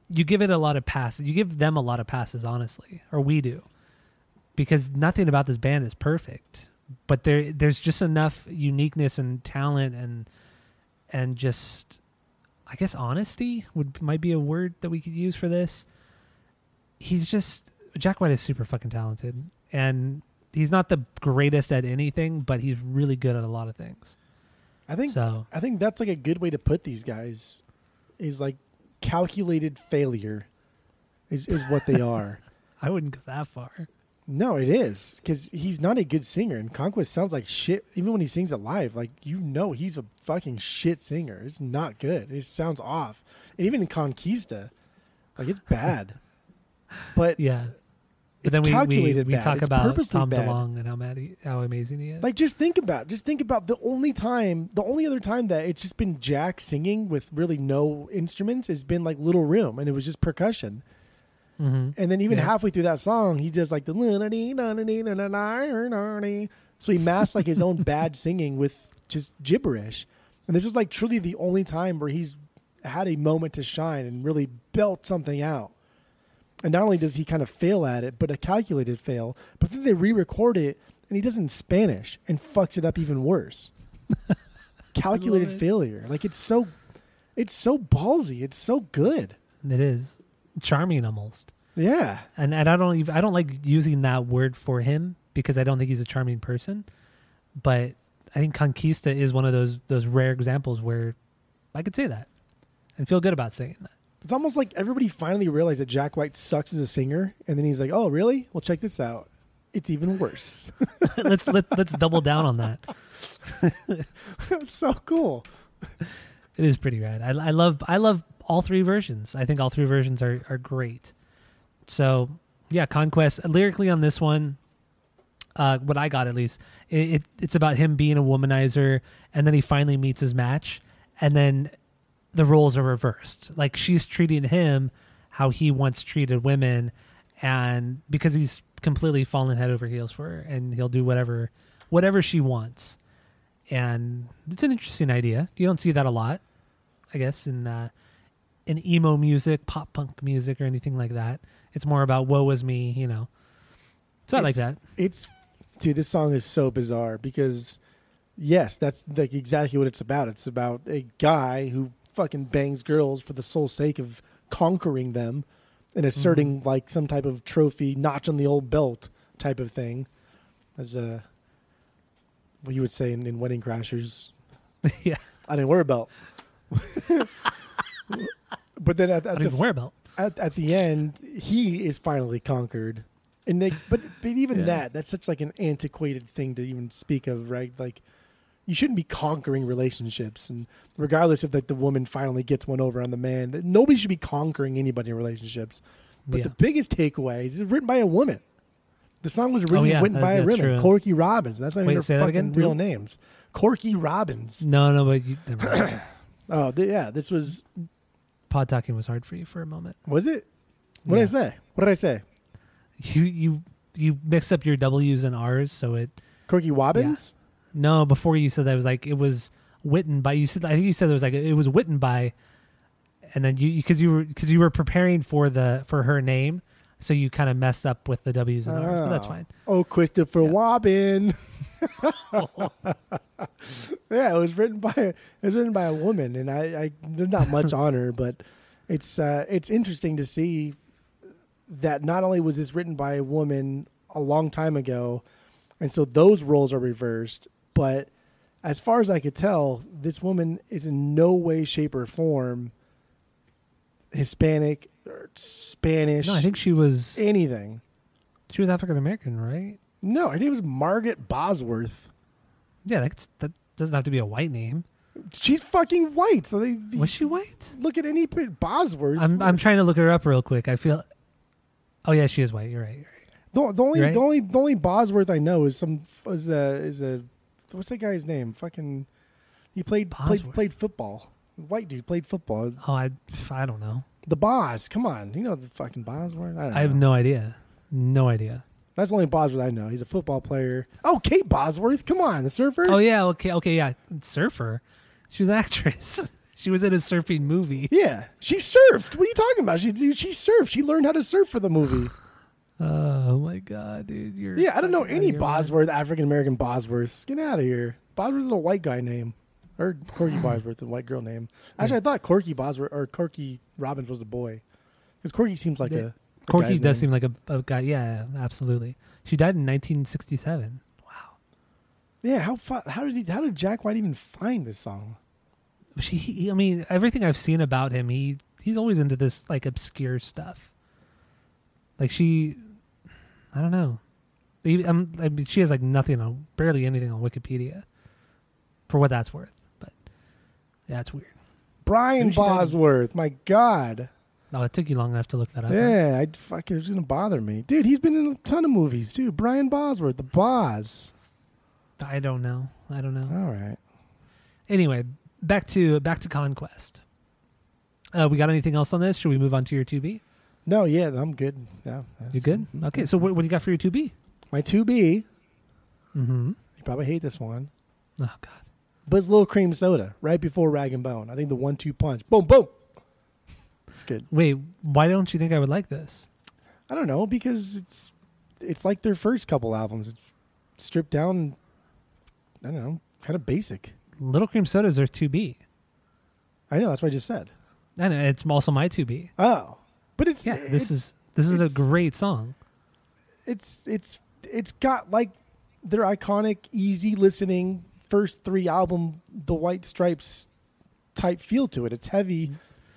you give it a lot of passes. You give them a lot of passes, honestly. Or we do. Because nothing about this band is perfect. But there there's just enough uniqueness and talent and and just... I guess honesty would might be a word that we could use for this. He's just... Jack White is super fucking talented. And he's not the greatest at anything, but he's really good at a lot of things. I think so, I think that's like a good way to put these guys is like calculated failure is, is what they are. I wouldn't go that far. No, it is. Because he's not a good singer. And Conquest sounds like shit. Even when he sings it live, like, you know he's a fucking shit singer. It's not good. It sounds off. And even in Conquista, like, it's bad. But yeah, but it's then we, calculated we, we bad. Talk it's about Tom bad. DeLonge and how, mad he, how amazing he is. Like, just think about it. Just think about the only time, the only other time that it's just been Jack singing with really no instruments has been, like, Little Room. And it was just percussion. Mm-hmm. And then even yeah. halfway through that song, he does like the... So he masks like his own bad singing with just gibberish. And this is like truly the only time where he's had a moment to shine and really belt something out. And not only does he kind of fail at it, but a calculated fail. But then they re-record it and he does it in Spanish and fucks it up even worse. Calculated failure. Like it's so, it's so ballsy. It's so good. It is. Charming almost. Yeah. And and I don't even, I don't like using that word for him because I don't think he's a charming person. But I think Conquista is one of those those rare examples where I could say that and feel good about saying that. It's almost like everybody finally realized that Jack White sucks as a singer and then he's like, "Oh, really? Well, check this out. It's even worse." let's let, let's double down on that. That's so cool. It is pretty rad. I, I love I love all three versions. I think all three versions are, are great. So yeah, Conquest lyrically on this one, uh, what I got at least, it, it it's about him being a womanizer, and then he finally meets his match, and then the roles are reversed. Like she's treating him how he once treated women, and because he's completely fallen head over heels for her, and he'll do whatever whatever she wants. And it's an interesting idea. You don't see that a lot, I guess, in uh, in emo music, pop punk music, or anything like that. It's more about woe is me, you know. It's not it's, like that. It's dude, this song is so bizarre because, yes, that's like exactly what it's about. It's about a guy who fucking bangs girls for the sole sake of conquering them and asserting mm-hmm. like some type of trophy, notch on the old belt type of thing. As a what you would say in, in Wedding Crashers. Yeah. I didn't wear a belt. But then at, at, I didn't the, wear a belt. At, at the end, he is finally conquered. And they, but, but even yeah. that, that's such like an antiquated thing to even speak of, right? Like you shouldn't be conquering relationships. And regardless if like the woman finally gets one over on the man, nobody should be conquering anybody in relationships. But yeah. the biggest takeaway is it's written by a woman. The song was originally oh, yeah, written that, by a rhythm, true. Corky Robbins. That's not Wait, even their fucking real names. Corky Robbins. No, no, but you, never oh, th- yeah, this was. Pod talking was hard for you for a moment. Was it? What yeah. did I say? What did I say? You you you mixed up your W's and R's, so it. Corky Robbins. Yeah. No, before you said that, it was like it was written by. You said I think you said it was like it was written by, and then you because you were because you were preparing for the for her name. So you kind of messed up with the W's and R's, oh. but that's fine. Oh, Christopher yeah. Robin. oh. Yeah, it was written by it was written by a woman, and I, I there's not much on her, but it's uh, it's interesting to see that not only was this written by a woman a long time ago, and so those roles are reversed, but as far as I could tell, this woman is in no way, shape, or form Hispanic. Spanish. No, I think she was anything. She was African American, right? No, her name was Margaret Bosworth. Yeah, that's, that doesn't have to be a white name. She's fucking white. So they, they was she white? Look at any Bosworth. I'm I'm trying to look her up real quick. I feel. Oh yeah, she is white. You're right. You're right. The, the only right? the only the only Bosworth I know is some is a is a what's that guy's name? Fucking he played Bosworth. played played football. White dude played football. Oh, I I don't know. The Boz, come on. You know the fucking Bosworth? I, don't I know. have no idea. No idea. That's the only Bosworth I know. He's a football player. Oh, Kate Bosworth. Come on, the surfer? Oh, yeah. Okay, okay, yeah. Surfer? She was an actress. She was in a surfing movie. Yeah. She surfed. What are you talking about? She she surfed. She learned how to surf for the movie. Oh, my God, dude. You're yeah, I don't know any Bosworth, African-American Bosworths. Get out of here. Bosworth's a white guy name. Or Corky Bosworth, the white girl name. Actually, yeah. I thought Corky Bosworth or Corky Robbins was a boy, because Corky seems like yeah. a, a Corky does name. seem like a, a guy. Yeah, absolutely. She died in nineteen sixty-seven. Wow. Yeah. How fa- how did he, how did Jack White even find this song? She. He, I mean, everything I've seen about him, he he's always into this like obscure stuff. Like she, I don't know. He, I mean, she has like nothing on, barely anything on Wikipedia, for what that's worth. That's weird. Brian Bosworth, my God. No, it took you long enough to look that up. Yeah, I fuck it was gonna bother me, dude. He's been in a ton of movies too. Brian Bosworth, the Boz. I don't know. I don't know. All right. Anyway, back to back to Conquest. Uh, we got anything else on this? Should we move on to your two B? No, yeah, I'm good. Yeah, you good? Mm-hmm. Okay, so what, what do you got for your two B? My two B. Mm-hmm. You probably hate this one. Oh God. But it's Little Cream Soda right before Rag and Bone. I think the one two punch. Boom, boom. It's good. Wait, why don't you think I would like this? I don't know, because it's it's like their first couple albums. It's stripped down, I don't know, kind of basic. Little Cream Sodas are two B. I know, that's what I just said. I know, it's also my two B. Oh. But it's Yeah, it's, this is this is a great song. It's it's it's got like their iconic easy listening first three album, the White Stripes type feel to it. It's heavy.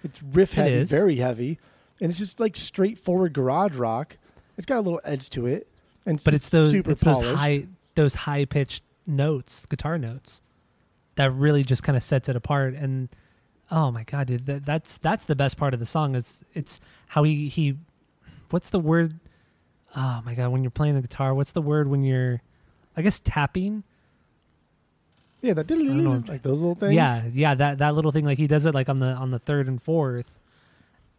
It's riff heavy, it very heavy. And it's just like straightforward garage rock. It's got a little edge to it. And but it's, those, super it's polished. those high, those high pitched notes, guitar notes that really just kind of sets it apart. And oh my God, dude, that, that's, that's the best part of the song is it's how he, he, what's the word? Oh my God. When you're playing the guitar, what's the word when you're, I guess tapping, yeah, that like those little things. Yeah, yeah, that, that little thing. Like he does it like on the on the third and fourth,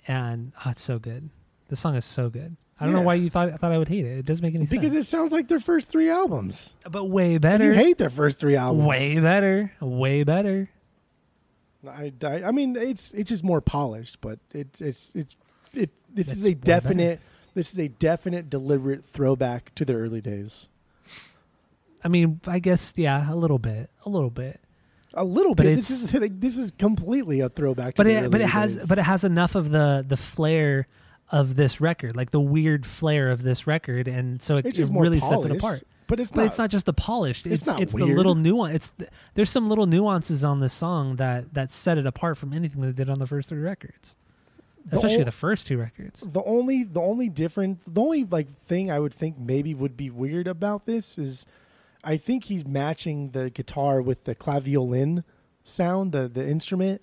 and oh, it's so good. The song is so good. I don't yeah. know why you thought I thought I would hate it. It doesn't make any because sense because it sounds like their first three albums, but way better. And you hate their first three albums. Way better. Way better. I, I, I mean, it's it's just more polished, but it's it's it's it. This That's is a definite. Better. This is a definite, deliberate throwback to their early days. I mean, I guess, yeah, a little bit, a little bit, a little bit. This is this is completely a throwback. But it, but it has, but it has enough of the, the flair of this record, like the weird flair of this record, and so it, it really sets it apart. But it's not. But it's not just the polished. It's, it's not. It's weird. The little nuance. It's the, there's some little nuances on this song that, that set it apart from anything they did on the first three records, the especially ol- the first two records. The only the only different the only like thing I would think maybe would be weird about this is. I think he's matching the guitar with the clavioline sound, the, the instrument.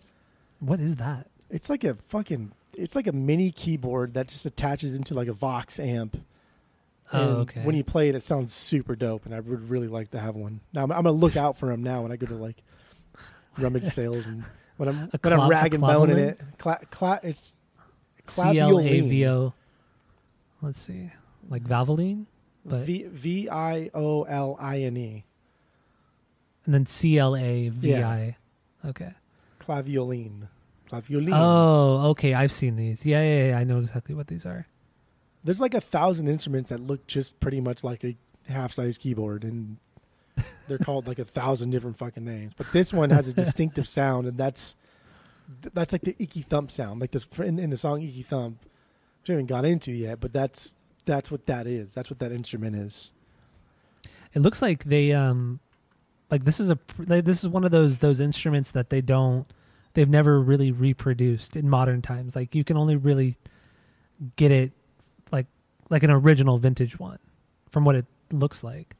What is that? It's like a fucking, it's like a mini keyboard that just attaches into like a Vox amp. And oh, okay. When you play it, it sounds super dope, and I would really like to have one. Now I'm, I'm gonna look out for them now when I go to like rummage sales and when I'm a when cla- I'm rag and boning it. Cla- cla- it's Clavioline. Let's see, like Valvoline, but V V I O L I N E, and then C L A V I. Yeah. Okay. Clavioline. Clavioline. Oh, okay. I've seen these. Yeah, yeah, yeah. I know exactly what these are. There's like a thousand instruments that look just pretty much like a half-size keyboard, and they're called like a thousand different fucking names. But this one has a distinctive sound, and that's that's like the Icky Thump sound, like this in, in the song Icky Thump, which I haven't got into yet. But that's that's what that is. That's what that instrument is. It looks like they um, like this is a like this is one of those those instruments that they don't they've never really reproduced in modern times. Like you can only really get it. Like an original vintage one, from what it looks like.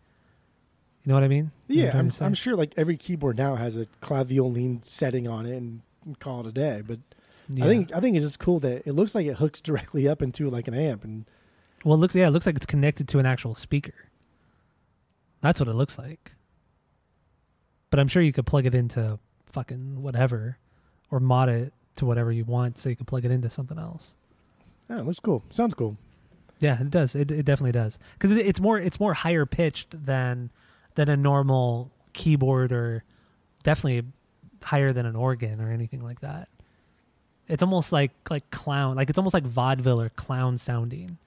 You know what I mean? Yeah, I'm, I'm sure like every keyboard now has a Clavioline setting on it and, and call it a day. But yeah. I think I think it's just cool that it looks like it hooks directly up into like an amp. And well, it looks yeah, it looks like it's connected to an actual speaker. That's what it looks like. But I'm sure you could plug it into fucking whatever, or mod it to whatever you want, so you can plug it into something else. Yeah, it looks cool. Sounds cool. Yeah, it does. It it definitely does, because it, it's more it's more higher pitched than than a normal keyboard, or definitely higher than an organ or anything like that. It's almost like like clown, like it's almost like vaudeville or clown sounding.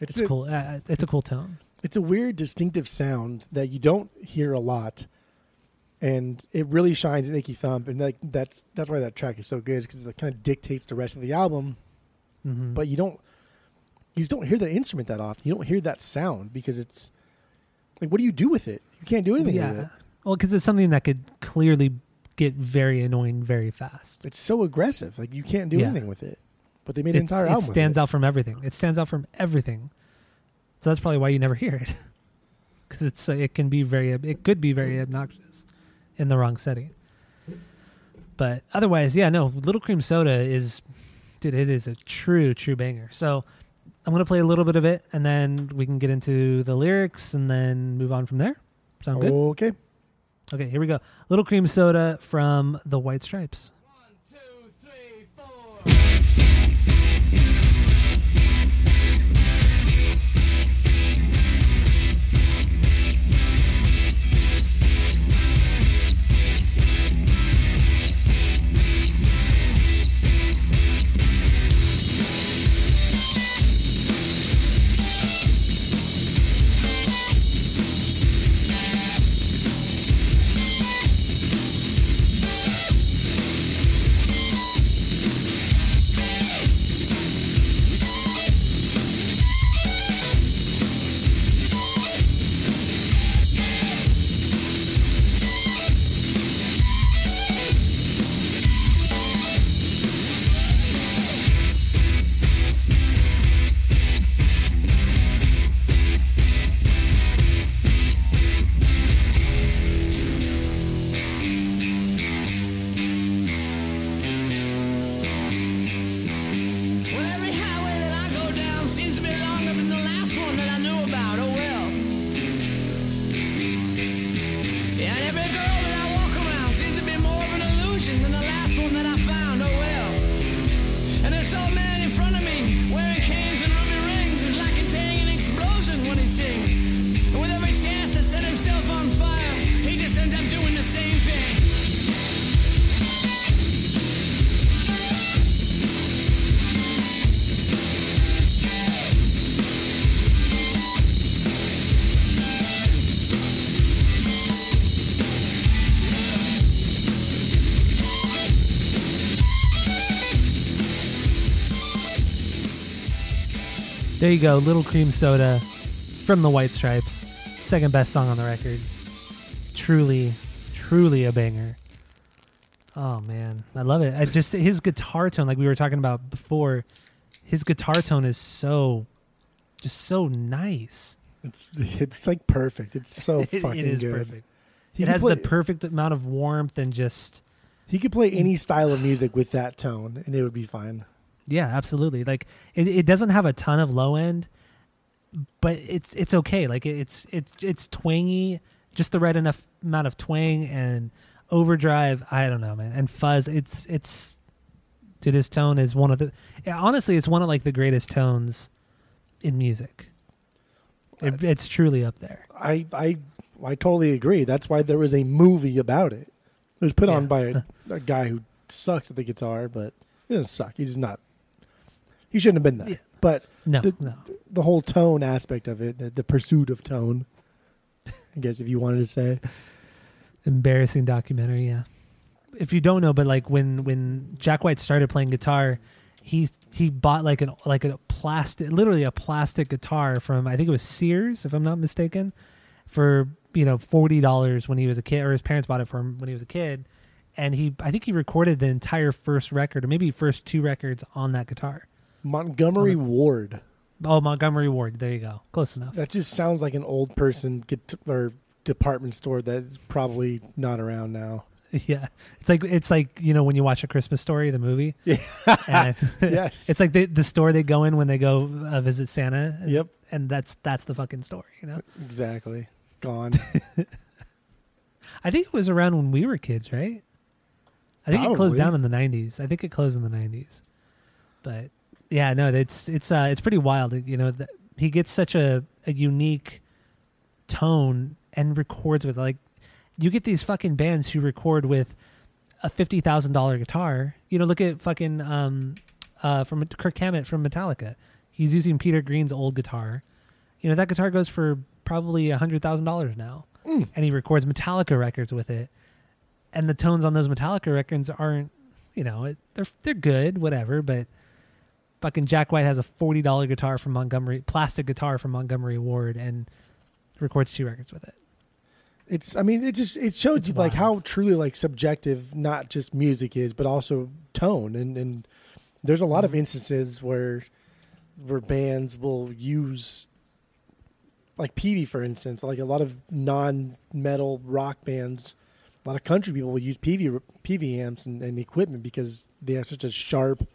It's, it's a, cool. Uh, it's, it's a cool tone. It's a weird, distinctive sound that you don't hear a lot, and it really shines in Icky Thump, and like that's that's why that track is so good, because it kind of dictates the rest of the album. Mm-hmm. But you don't. You just don't hear that instrument that often. You don't hear that sound, because it's like, what do you do with it? You can't do anything yeah. with it. Well, because it's something that could clearly get very annoying very fast. It's so aggressive. Like you can't do yeah. anything with it. But they made it's, an entire it album. It stands with it. out from everything. It stands out from everything. So that's probably why you never hear it, because it's uh, it can be very it could be very obnoxious in the wrong setting. But otherwise, yeah, no. Little Cream Soda is, dude, it is a true true banger. So. I'm going to play a little bit of it, and then we can get into the lyrics and then move on from there. Sound good? Okay. Okay, here we go. Little Cream Soda from the White Stripes. There you go, Little Cream Soda from the White Stripes. Second best song on the record. Truly, truly a banger. Oh, man. I love it. I just his guitar tone, like we were talking about before, his guitar tone is so, just so nice. It's it's like perfect. It's so it, fucking good. It is good. perfect. He it has play, the perfect amount of warmth and just... He could play any style of music with that tone, and it would be fine. Yeah, absolutely. Like it, it doesn't have a ton of low end, but it's it's okay. Like it's it's it's twangy, just the right enough amount of twang and overdrive. I don't know, man, and fuzz. It's it's dude, his tone is one of the yeah, honestly, it's one of like the greatest tones in music. It, it's truly up there. I, I I totally agree. That's why there was a movie about it. It was put yeah. on by a, a guy who sucks at the guitar, but he doesn't suck. He's not. He shouldn't have been there. Yeah. But no, the, no. the whole tone aspect of it, the, the pursuit of tone, I guess if you wanted to say. Embarrassing documentary, yeah. If you don't know, but like when, when Jack White started playing guitar, he he bought like an like a plastic, literally a plastic guitar from I think it was Sears, if I'm not mistaken, for you know forty dollars when he was a kid, or his parents bought it for him when he was a kid, and he I think he recorded the entire first record or maybe first two records on that guitar. Montgomery the, Ward. Oh, Montgomery Ward. There you go. Close enough. That just sounds like an old person guitar, or department store that's probably not around now. Yeah, it's like it's like you know when you watch A Christmas Story, the movie. Yeah. And yes. It's like the the store they go in when they go uh, visit Santa. And, yep. And that's that's the fucking store, you know. Exactly. Gone. I think it was around when we were kids, right? I think Probably. It closed down in the nineties. I think it closed in the nineties. But yeah, no, it's it's uh, it's pretty wild. You know, the, he gets such a, a unique tone and records with like. You get these fucking bands who record with a fifty thousand dollar guitar. You know, look at fucking um, uh, from Kirk Hammett from Metallica. He's using Peter Green's old guitar. You know, that guitar goes for probably a hundred thousand dollars now, mm. and he records Metallica records with it. And the tones on those Metallica records aren't, you know, it, they're they're good, whatever. But fucking Jack White has a forty dollar guitar from Montgomery, plastic guitar from Montgomery Ward, and records two records with it. It's. I mean, it just it showed it's you wild. Like how truly like subjective not just music is, but also tone. And and there's a lot of instances where where bands will use like Peavey, for instance, like a lot of non-metal rock bands, a lot of country people will use Peavey Peavey amps and, and equipment because they have such a sharp,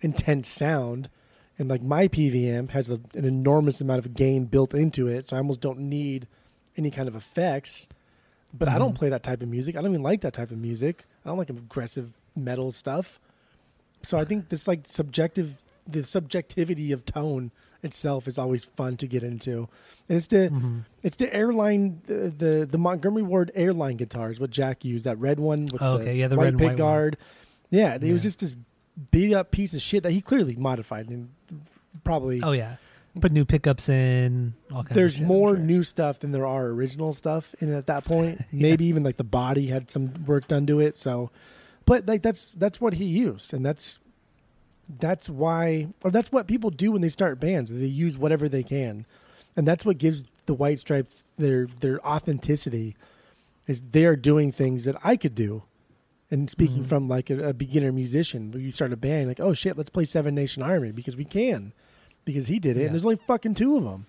intense sound. And like my Peavey amp has a, an enormous amount of gain built into it, so I almost don't need any kind of effects, but mm-hmm. I don't play that type of music. I don't even like that type of music. I don't like aggressive metal stuff. So I think this like subjective, the subjectivity of tone itself is always fun to get into. And it's the, mm-hmm. it's the airline, the, the, the Montgomery Ward airline guitars, what Jack used, that red one with oh, the, okay. yeah, the white pick guard. One. Yeah. It yeah. was just this beat up piece of shit that he clearly modified and probably. Oh yeah. Put new pickups in. All kinds There's of shit, more sure. new stuff than there are original stuff in it at that point. yeah. Maybe even like the body had some work done to it. So, but like that's that's what he used, and that's that's why, or that's what people do when they start bands. They use whatever they can, and that's what gives the White Stripes their their authenticity. Is they are doing things that I could do, and speaking mm-hmm. from like a, a beginner musician, when you start a band, like oh shit, let's play Seven Nation Army because we can. Because he did it, yeah. and there's only fucking two of them.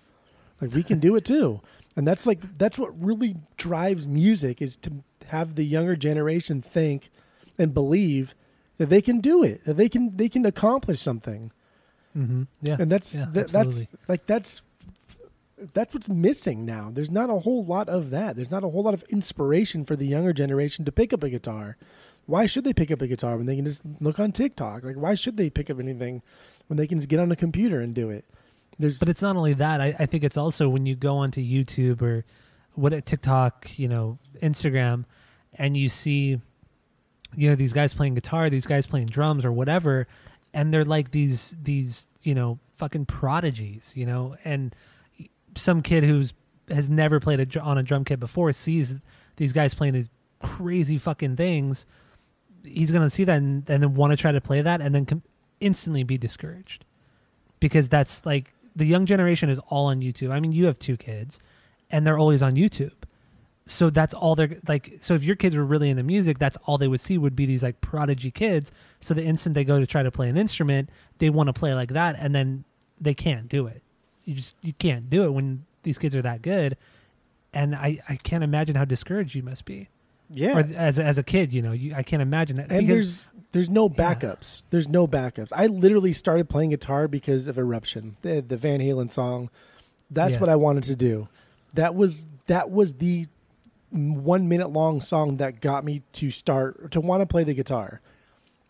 Like, we can do it too. And that's like, that's what really drives music is to have the younger generation think and believe that they can do it, that they can, they can accomplish something. Mm-hmm. Yeah. And that's, yeah, th- that's like, that's, that's what's missing now. There's not a whole lot of that. There's not a whole lot of inspiration for the younger generation to pick up a guitar. Why should they pick up a guitar when they can just look on TikTok? Like, why should they pick up anything when they can just get on a computer and do it? There's but it's not only that. I, I think it's also when you go onto YouTube or what TikTok, you know, Instagram, and you see, you know, these guys playing guitar, these guys playing drums or whatever, and they're like these these you know fucking prodigies, you know, and some kid who's has never played a, on a drum kit before sees these guys playing these crazy fucking things. He's gonna see that and, and then want to try to play that and then. Com- instantly be discouraged because that's like the young generation is all on YouTube. I mean, you have two kids and they're always on YouTube. So that's all they're like. So if your kids were really into music, that's all they would see would be these like prodigy kids. So the instant they go to try to play an instrument, they want to play like that. And then they can't do it. You just, you can't do it when these kids are that good. And I, I can't imagine how discouraged you must be. Yeah. Or as, as a kid, you know, you, I can't imagine that. And because, there's there's no backups. Yeah. There's no backups. I literally started playing guitar because of Eruption, the, the Van Halen song. That's yeah. what I wanted to do. That was that was the one minute long song that got me to start to want to play the guitar.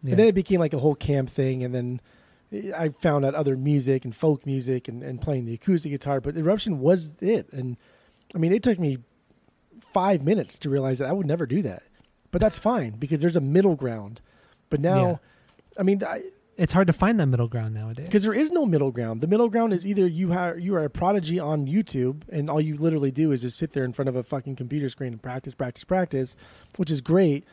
Yeah. And then it became like a whole camp thing. And then I found out other music and folk music and, and playing the acoustic guitar. But Eruption was it. And I mean, it took me five minutes to realize that I would never do that. But that's fine because there's a middle ground. But now, yeah. I mean, I, it's hard to find that middle ground nowadays because there is no middle ground. The middle ground is either you ha- you are a prodigy on YouTube and all you literally do is just sit there in front of a fucking computer screen and practice, practice, practice, which is great.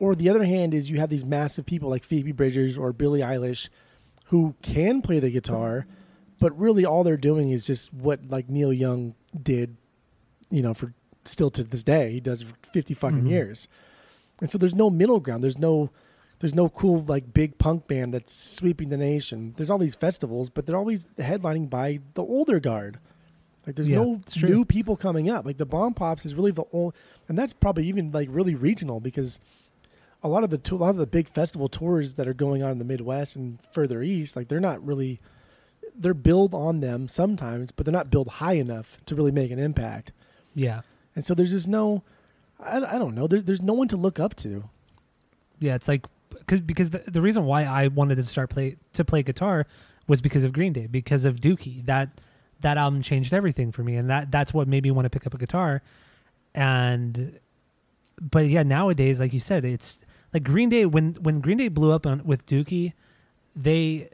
Or the other hand is you have these massive people like Phoebe Bridgers or Billie Eilish who can play the guitar, but really all they're doing is just what like Neil Young did, you know, for still to this day. He does for fifty fucking mm-hmm. years. And so there's no middle ground. There's no... There's no cool, like, big punk band that's sweeping the nation. There's all these festivals, but they're always headlining by the older guard. Like, there's yeah, no new people coming up. Like, the Bomb Pops is really the old, and that's probably even, like, really regional because a lot of the to- a lot of the big festival tours that are going on in the Midwest and further east, like, they're not really, they're billed on them sometimes, but they're not billed high enough to really make an impact. Yeah. And so there's just no, I, I don't know, there, there's no one to look up to. Yeah, it's like, Cause, because the, the reason why I wanted to start play to play guitar was because of Green Day, because of Dookie. That that album changed everything for me, and that, that's what made me want to pick up a guitar. And but yeah, nowadays, like you said, it's like Green Day. When when Green Day blew up on, with Dookie, they,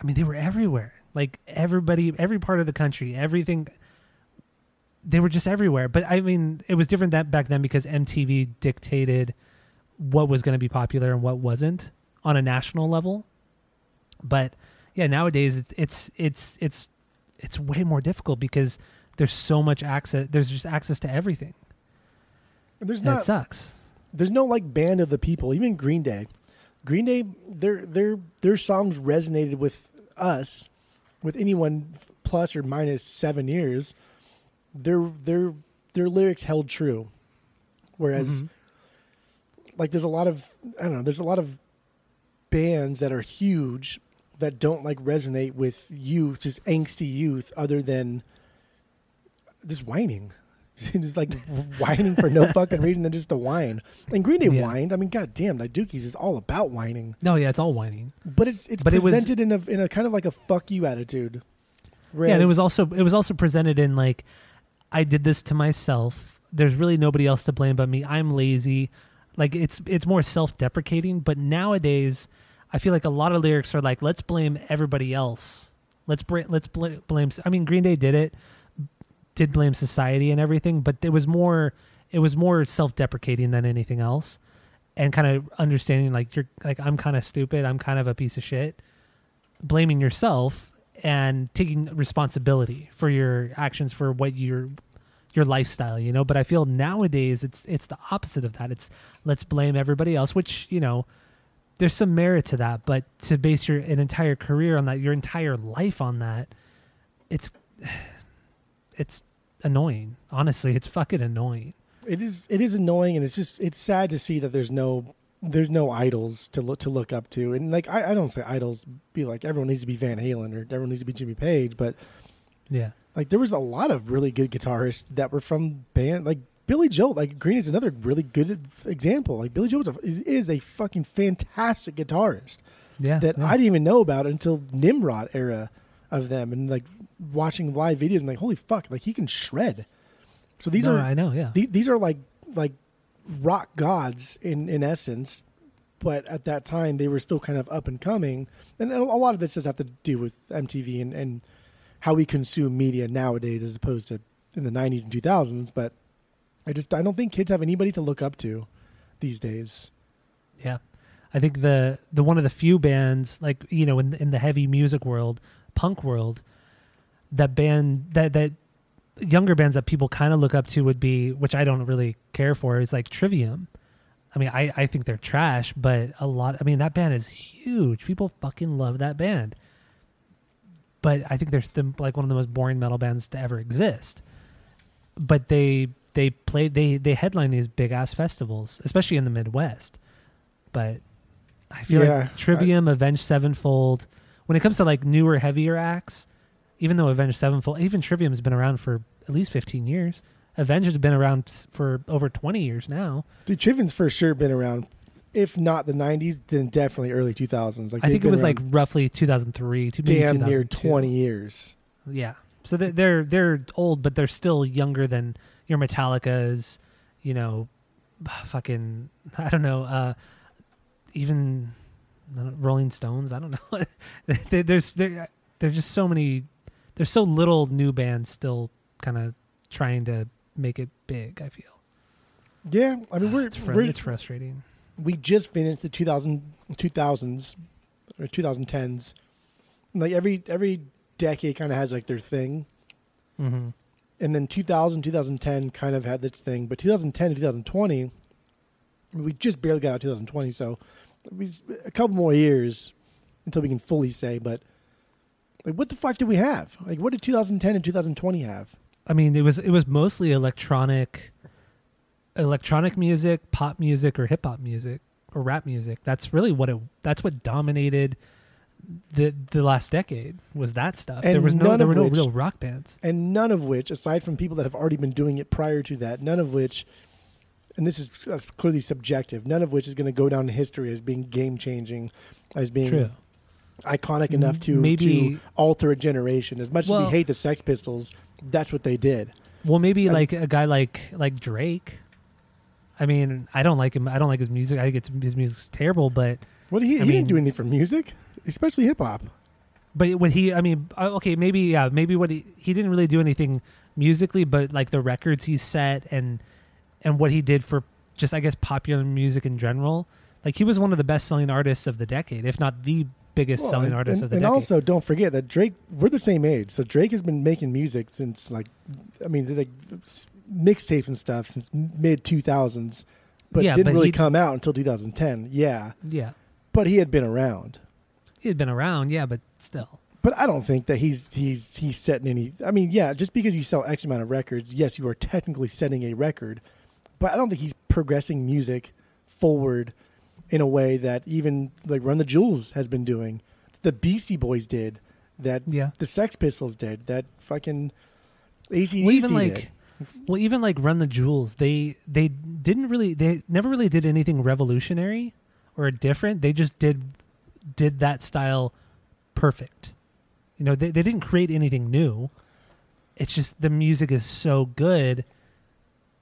I mean, they were everywhere. Like everybody, every part of the country, everything. They were just everywhere. But I mean, it was different that back then because M T V dictated what was going to be popular and what wasn't on a national level. But yeah, nowadays it's, it's, it's, it's, it's way more difficult because there's so much access. There's just access to everything. And there's and not, it sucks. There's no like band of the people, even Green Day, Green Day, their, their, their songs resonated with us, with anyone plus or minus seven years, their, their, their lyrics held true. Whereas, mm-hmm. Like there's a lot of I don't know there's a lot of bands that are huge that don't like resonate with you, just angsty youth, other than just whining, just like whining for no fucking reason than just to whine. And Green Day yeah. whined. I mean, goddamn, like Dookie's is all about whining. No, yeah, it's all whining. But it's it's but presented it was, in a in a kind of like a fuck you attitude. Whereas, yeah, and it was also it was also presented in like I did this to myself. There's really nobody else to blame but me. I'm lazy. Like it's it's more self-deprecating, but nowadays I feel like a lot of lyrics are like, let's blame everybody else. Let's br- let's bl- blame. I mean, Green Day did it, did blame society and everything, but it was more it was more self-deprecating than anything else, and kind of understanding like you're like I'm kind of stupid, I'm kind of a piece of shit, blaming yourself and taking responsibility for your actions for what you're. Your lifestyle, you know, but I feel nowadays it's it's the opposite of that. It's let's blame everybody else, which, you know, there's some merit to that, but to base your an entire career on that, your entire life on that, it's it's annoying. Honestly, it's fucking annoying. It is it is annoying, and it's just it's sad to see that there's no there's no idols to look to look up to. And like I, I don't say idols be like everyone needs to be Van Halen or everyone needs to be Jimmy Page, but yeah, like there was a lot of really good guitarists that were from band like Billy Joel. Like Green is another really good example. Like Billy Joel is, is a fucking fantastic guitarist. Yeah, that yeah. I didn't even know about until Nimrod era of them, and like watching live videos and like holy fuck, like he can shred. So these no, are I know yeah th- these are like like rock gods in, in essence, but at that time they were still kind of up and coming, and a lot of this does have to do with M T V and. and how we consume media nowadays as opposed to in the nineties and two thousands. But I just, I don't think kids have anybody to look up to these days. Yeah. I think the, the one of the few bands like, you know, in, in the heavy music world, punk world, that band that, that younger bands that people kind of look up to would be, which I don't really care for is like Trivium. I mean, I, I think they're trash, but a lot, I mean, that band is huge. People fucking love that band. But I think they're the, like one of the most boring metal bands to ever exist. But they they play they they headline these big ass festivals, especially in the Midwest. But I feel yeah, like Trivium, I, Avenged Sevenfold, when it comes to like newer, heavier acts, even though Avenged Sevenfold, even Trivium has been around for at least fifteen years. Avenged has been around for over twenty years now. Dude, Trivium's for sure been around. If not the nineties, then definitely early two thousands. Like I think it was like roughly two thousand three. Damn near twenty years. Yeah. So they're they're old, but they're still younger than your Metallicas, you know, fucking, I don't know, uh, even I don't know, Rolling Stones. I don't know. they, there's there there's just so many. There's so little new bands still kind of trying to make it big, I feel. Yeah. I mean, uh, we're, it's, fr- we're... it's frustrating. We just been into two thousands or twenty tens. Like every every decade kind of has like their thing. Mm-hmm. And then two thousand, twenty ten kind of had its thing. But two thousand ten to twenty twenty, we just barely got out of twenty twenty. So we, a couple more years until we can fully say, but like, what the fuck did we have? Like, what did two thousand ten and twenty twenty have? I mean, it was it was mostly electronic... electronic music, pop music, or hip hop music, or rap music. That's really what it. That's what dominated the the last decade. Was that stuff? And there was no. There were no real rock bands. And none of which, aside from people that have already been doing it prior to that, none of which, and this is clearly subjective. None of which is going to go down in history as being game changing, as being True. iconic enough to maybe to alter a generation. As much well, as we hate the Sex Pistols, that's what they did. Well, maybe as, like a guy like like Drake. I mean, I don't like him. I don't like his music. I think it's, his music's terrible, but... What did he, he mean, didn't do anything for music, especially hip-hop. But what he... I mean, okay, maybe, yeah, maybe what he... He didn't really do anything musically, but, like, the records he set and and what he did for just, I guess, popular music in general. Like, he was one of the best-selling artists of the decade, if not the biggest well, selling and, artist and, of the and decade. And also, don't forget that Drake... We're the same age, so Drake has been making music since, like... I mean, like... mixtapes and stuff since mid two thousands, but yeah, didn't but really come out until two thousand ten. Yeah, yeah. But he had been around. He had been around, yeah, but still. But I don't think that he's he's he's setting any. I mean, yeah, just because you sell X amount of records, yes, you are technically setting a record. But I don't think he's progressing music forward in a way that even like Run the Jewels has been doing, the Beastie Boys did, that yeah. the Sex Pistols did, that fucking A C D C well, even like, did. Well, even like Run the Jewels, they they didn't really, they never really did anything revolutionary or different. They just did did that style perfect. You know, they, they didn't create anything new. It's just the music is so good,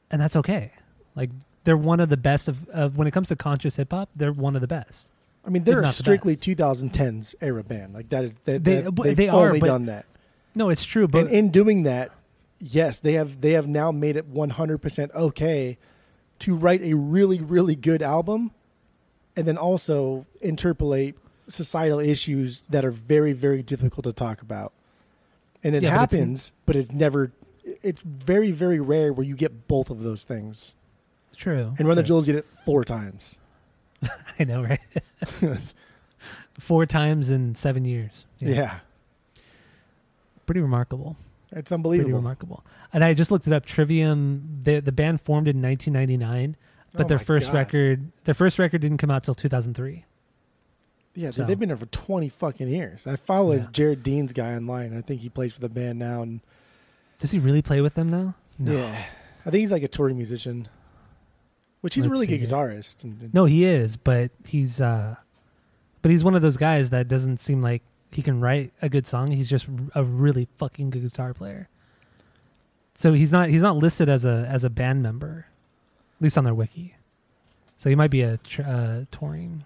and that's okay. Like, they're one of the best of, of when it comes to conscious hip hop, they're one of the best. I mean, they're a strictly the twenty tens era band. Like, that is, they, they, that, they've they only are, but, done that. No, it's true. But and in doing that, yes, they have they have now made it one hundred percent okay to write a really, really good album and then also interpolate societal issues that are very, very difficult to talk about. And it yeah, happens, but it's, but it's never... It's very, very rare where you get both of those things. True. And Run the Jewels did it four times. I know, right? Four times in seven years. Yeah. yeah. Pretty remarkable. It's unbelievable. Pretty remarkable. And I just looked it up. Trivium, the the band formed in nineteen ninety-nine, but oh their first God. record, their first record didn't come out till two thousand three. Yeah, so. They've been there for twenty fucking years. I follow yeah. this Jared Dean's guy online. And I think he plays for the band now. And does he really play with them now? No. Yeah. I think he's like a touring musician, which he's Let's a really good it. guitarist. And, and no, he is, but he's uh, but he's one of those guys that doesn't seem like he can write a good song. He's just a really fucking good guitar player. So he's not he's not listed as a as a band member, at least on their wiki. So he might be a uh, touring.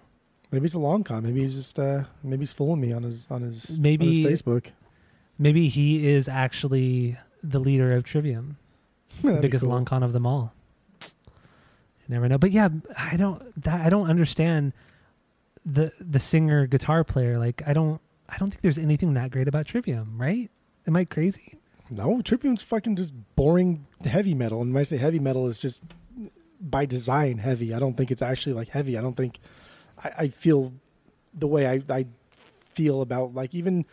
Maybe it's a long con. Maybe he's just uh, maybe he's fooling me on his on his, maybe, on his Facebook. Maybe he is actually the leader of Trivium, yeah, the biggest cool. long con of them all. You never know. But yeah, I don't that, I don't understand the the singer guitar player. Like I don't. I don't think there's anything that great about Trivium, right? Am I crazy? No, Trivium's fucking just boring heavy metal. And when I say heavy metal, it's just by design heavy. I don't think it's actually like heavy. I don't think I, I feel the way I, I feel about like even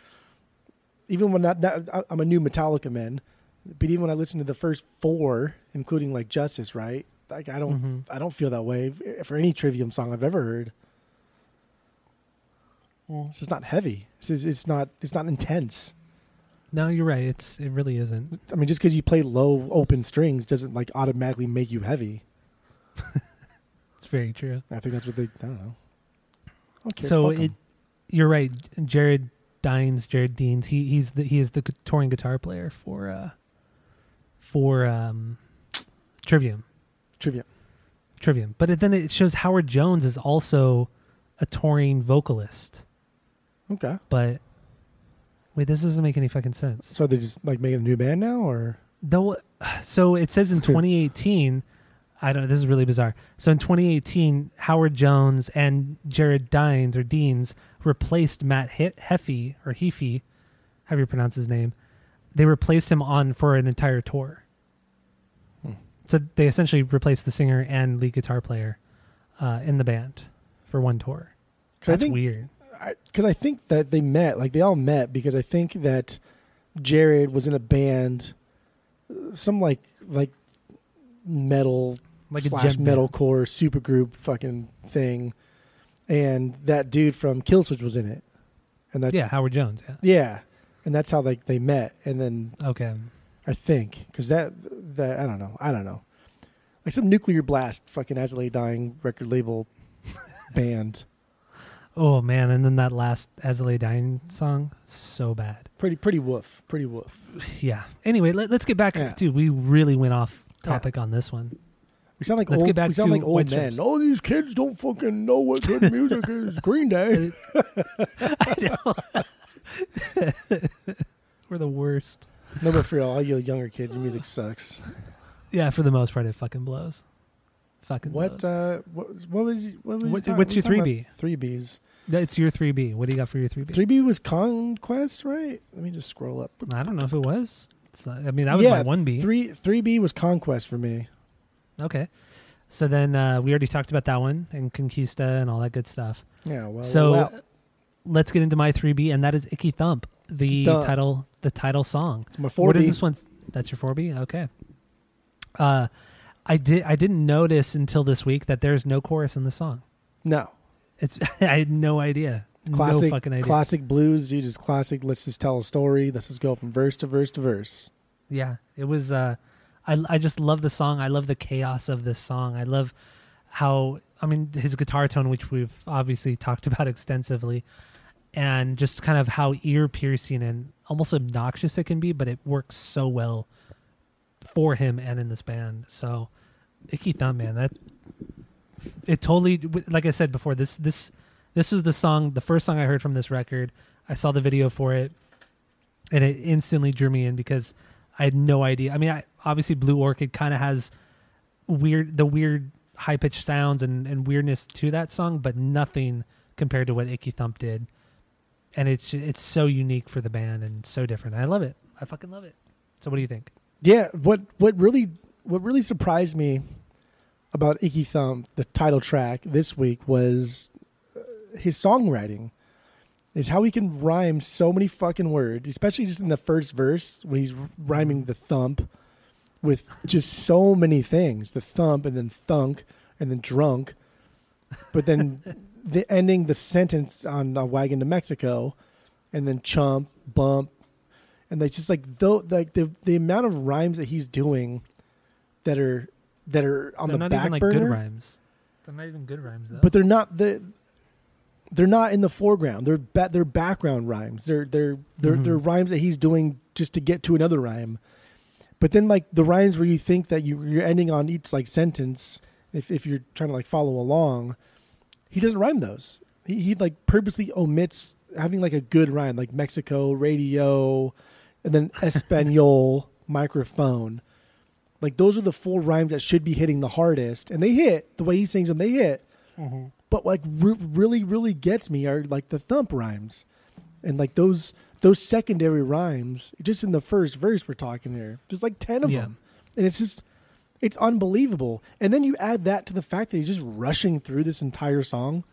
even when I, that, I'm a new Metallica man, but even when I listen to the first four, including like Justice, right? Like I don't mm-hmm. I don't feel that way for any Trivium song I've ever heard. It's just not heavy. It's, it's not. It's not intense. No, you're right. It's it really isn't. I mean, just because you play low open strings doesn't like automatically make you heavy. It's very true. I think that's what they. I don't know. Okay. So it, you're right. Jared Dines, Jared Deans. He he's the, he is the touring guitar player for uh, for um, Trivium. Trivium. Trivium. But it, then it shows Howard Jones is also a touring vocalist. Okay. But. Wait, this doesn't make any fucking sense. So are they just like making a new band now, or though? So it says in twenty eighteen, I don't. This is really bizarre. So in twenty eighteen, Howard Jones and Jared Dines or Deans replaced Matt he- Heffey or Heffey, however you pronounce his name. They replaced him on for an entire tour. Hmm. So they essentially replaced the singer and lead guitar player uh, in the band for one tour. That's think- weird. Because I, I think that they met, like they all met, because I think that Jared was in a band, some like like metal like slash metalcore supergroup fucking thing, and that dude from Killswitch was in it, and that yeah Howard Jones yeah yeah, and that's how like they met, and then okay I think because that that I don't know I don't know like some nuclear blast fucking Azalea Dying record label band. Oh man! And then that last Azalea Dyne song, so bad. Pretty, pretty woof. Pretty woof. Yeah. Anyway, let, let's get back. Yeah. Dude, we really went off topic yeah. on this one. We sound like let's old. Get back we sound to like old men. All oh, these kids don't fucking know what good music is. Green Day. I know. We're the worst. No, but for all you younger kids, your music sucks. Yeah, for the most part, it fucking blows. Fucking what, uh, what what was you, what were you what, talking, what's your three B? Three Bs. It's your three B. What do you got for your three B? Three B was Conquest, right? Let me just scroll up. I don't know if it was. It's not, I mean, that was yeah, my one B. Three three B was Conquest for me. Okay, so then uh, we already talked about that one and Conquista and all that good stuff. Yeah. Well, so well, well. let's get into my three B, and that is Icky Thump, the Icky Thump. title, the title song. It's my four B. What is this one? That's your four B. Okay. Uh. I did. I didn't notice until this week that there's no chorus in the song. No, it's. I had no idea. Classic, no fucking idea. Classic blues, dude. Just classic. Let's just tell a story. Let's just go from verse to verse to verse. Yeah, it was. Uh, I I just love the song. I love the chaos of this song. I love how. I mean, his guitar tone, which we've obviously talked about extensively, and just kind of how ear piercing and almost obnoxious it can be, but it works so well for him and in this band. So Icky Thump, man, that it totally, like I said before, this this this was the song, the first song I heard from this record. I saw the video for it, and it instantly drew me in because I had no idea. I mean, I, obviously Blue Orchid kind of has weird, the weird high pitched sounds and, and weirdness to that song, but nothing compared to what Icky Thump did. And it's it's so unique for the band and so different. I love it. I fucking love it. So what do you think? Yeah, what what really what really surprised me about Icky Thump, the title track this week, was his songwriting. Is how he can rhyme so many fucking words, especially just in the first verse when he's rhyming the thump with just so many things, the thump and then thunk and then drunk, but then the ending the sentence on a wagon to Mexico, and then chump, bump. And they just like though like the the amount of rhymes that he's doing that are that are on they're the back even, burner. They're not even like good rhymes. They're not even good rhymes though. But they're not the they're not in the foreground. They're ba- they're background rhymes. They're they're they're, mm-hmm. they're rhymes that he's doing just to get to another rhyme. But then like the rhymes where you think that you you're ending on each like sentence, if if you're trying to like follow along, he doesn't rhyme those. He he like purposely omits having like a good rhyme, like Mexico, radio. And then Espanol, microphone. Like, those are the full rhymes that should be hitting the hardest. And they hit. The way he sings them, they hit. Mm-hmm. But, like, re- really, really gets me are, like, the thump rhymes. And, like, those those secondary rhymes, just in the first verse we're talking here, there's, like, ten of yeah. them. And it's just, it's unbelievable. And then you add that to the fact that he's just rushing through this entire song,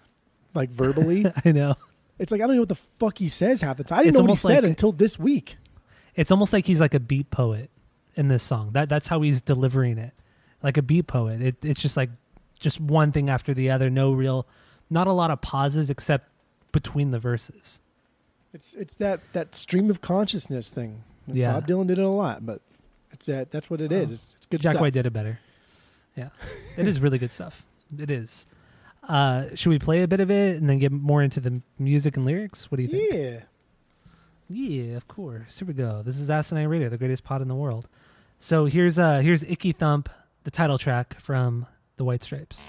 like, verbally. I know. It's like, I don't know what the fuck he says half the time. I didn't it's know what he said like, until this week. It's almost like he's like a beat poet in this song. That that's how he's delivering it, like a beat poet. It it's just like just one thing after the other. No real, not a lot of pauses except between the verses. It's it's that, that stream of consciousness thing. Yeah. Bob Dylan did it a lot, but it's that that's what it oh. is. It's, it's good Jack stuff. Jack White did it better. Yeah. It is really good stuff. It is. Uh, should we play a bit of it and then get more into the music and lyrics? What do you think? Yeah. Yeah, of course. Here we go. This is Asinine Radio, the greatest pod in the world. So here's uh, here's Icky Thump, the title track from the White Stripes.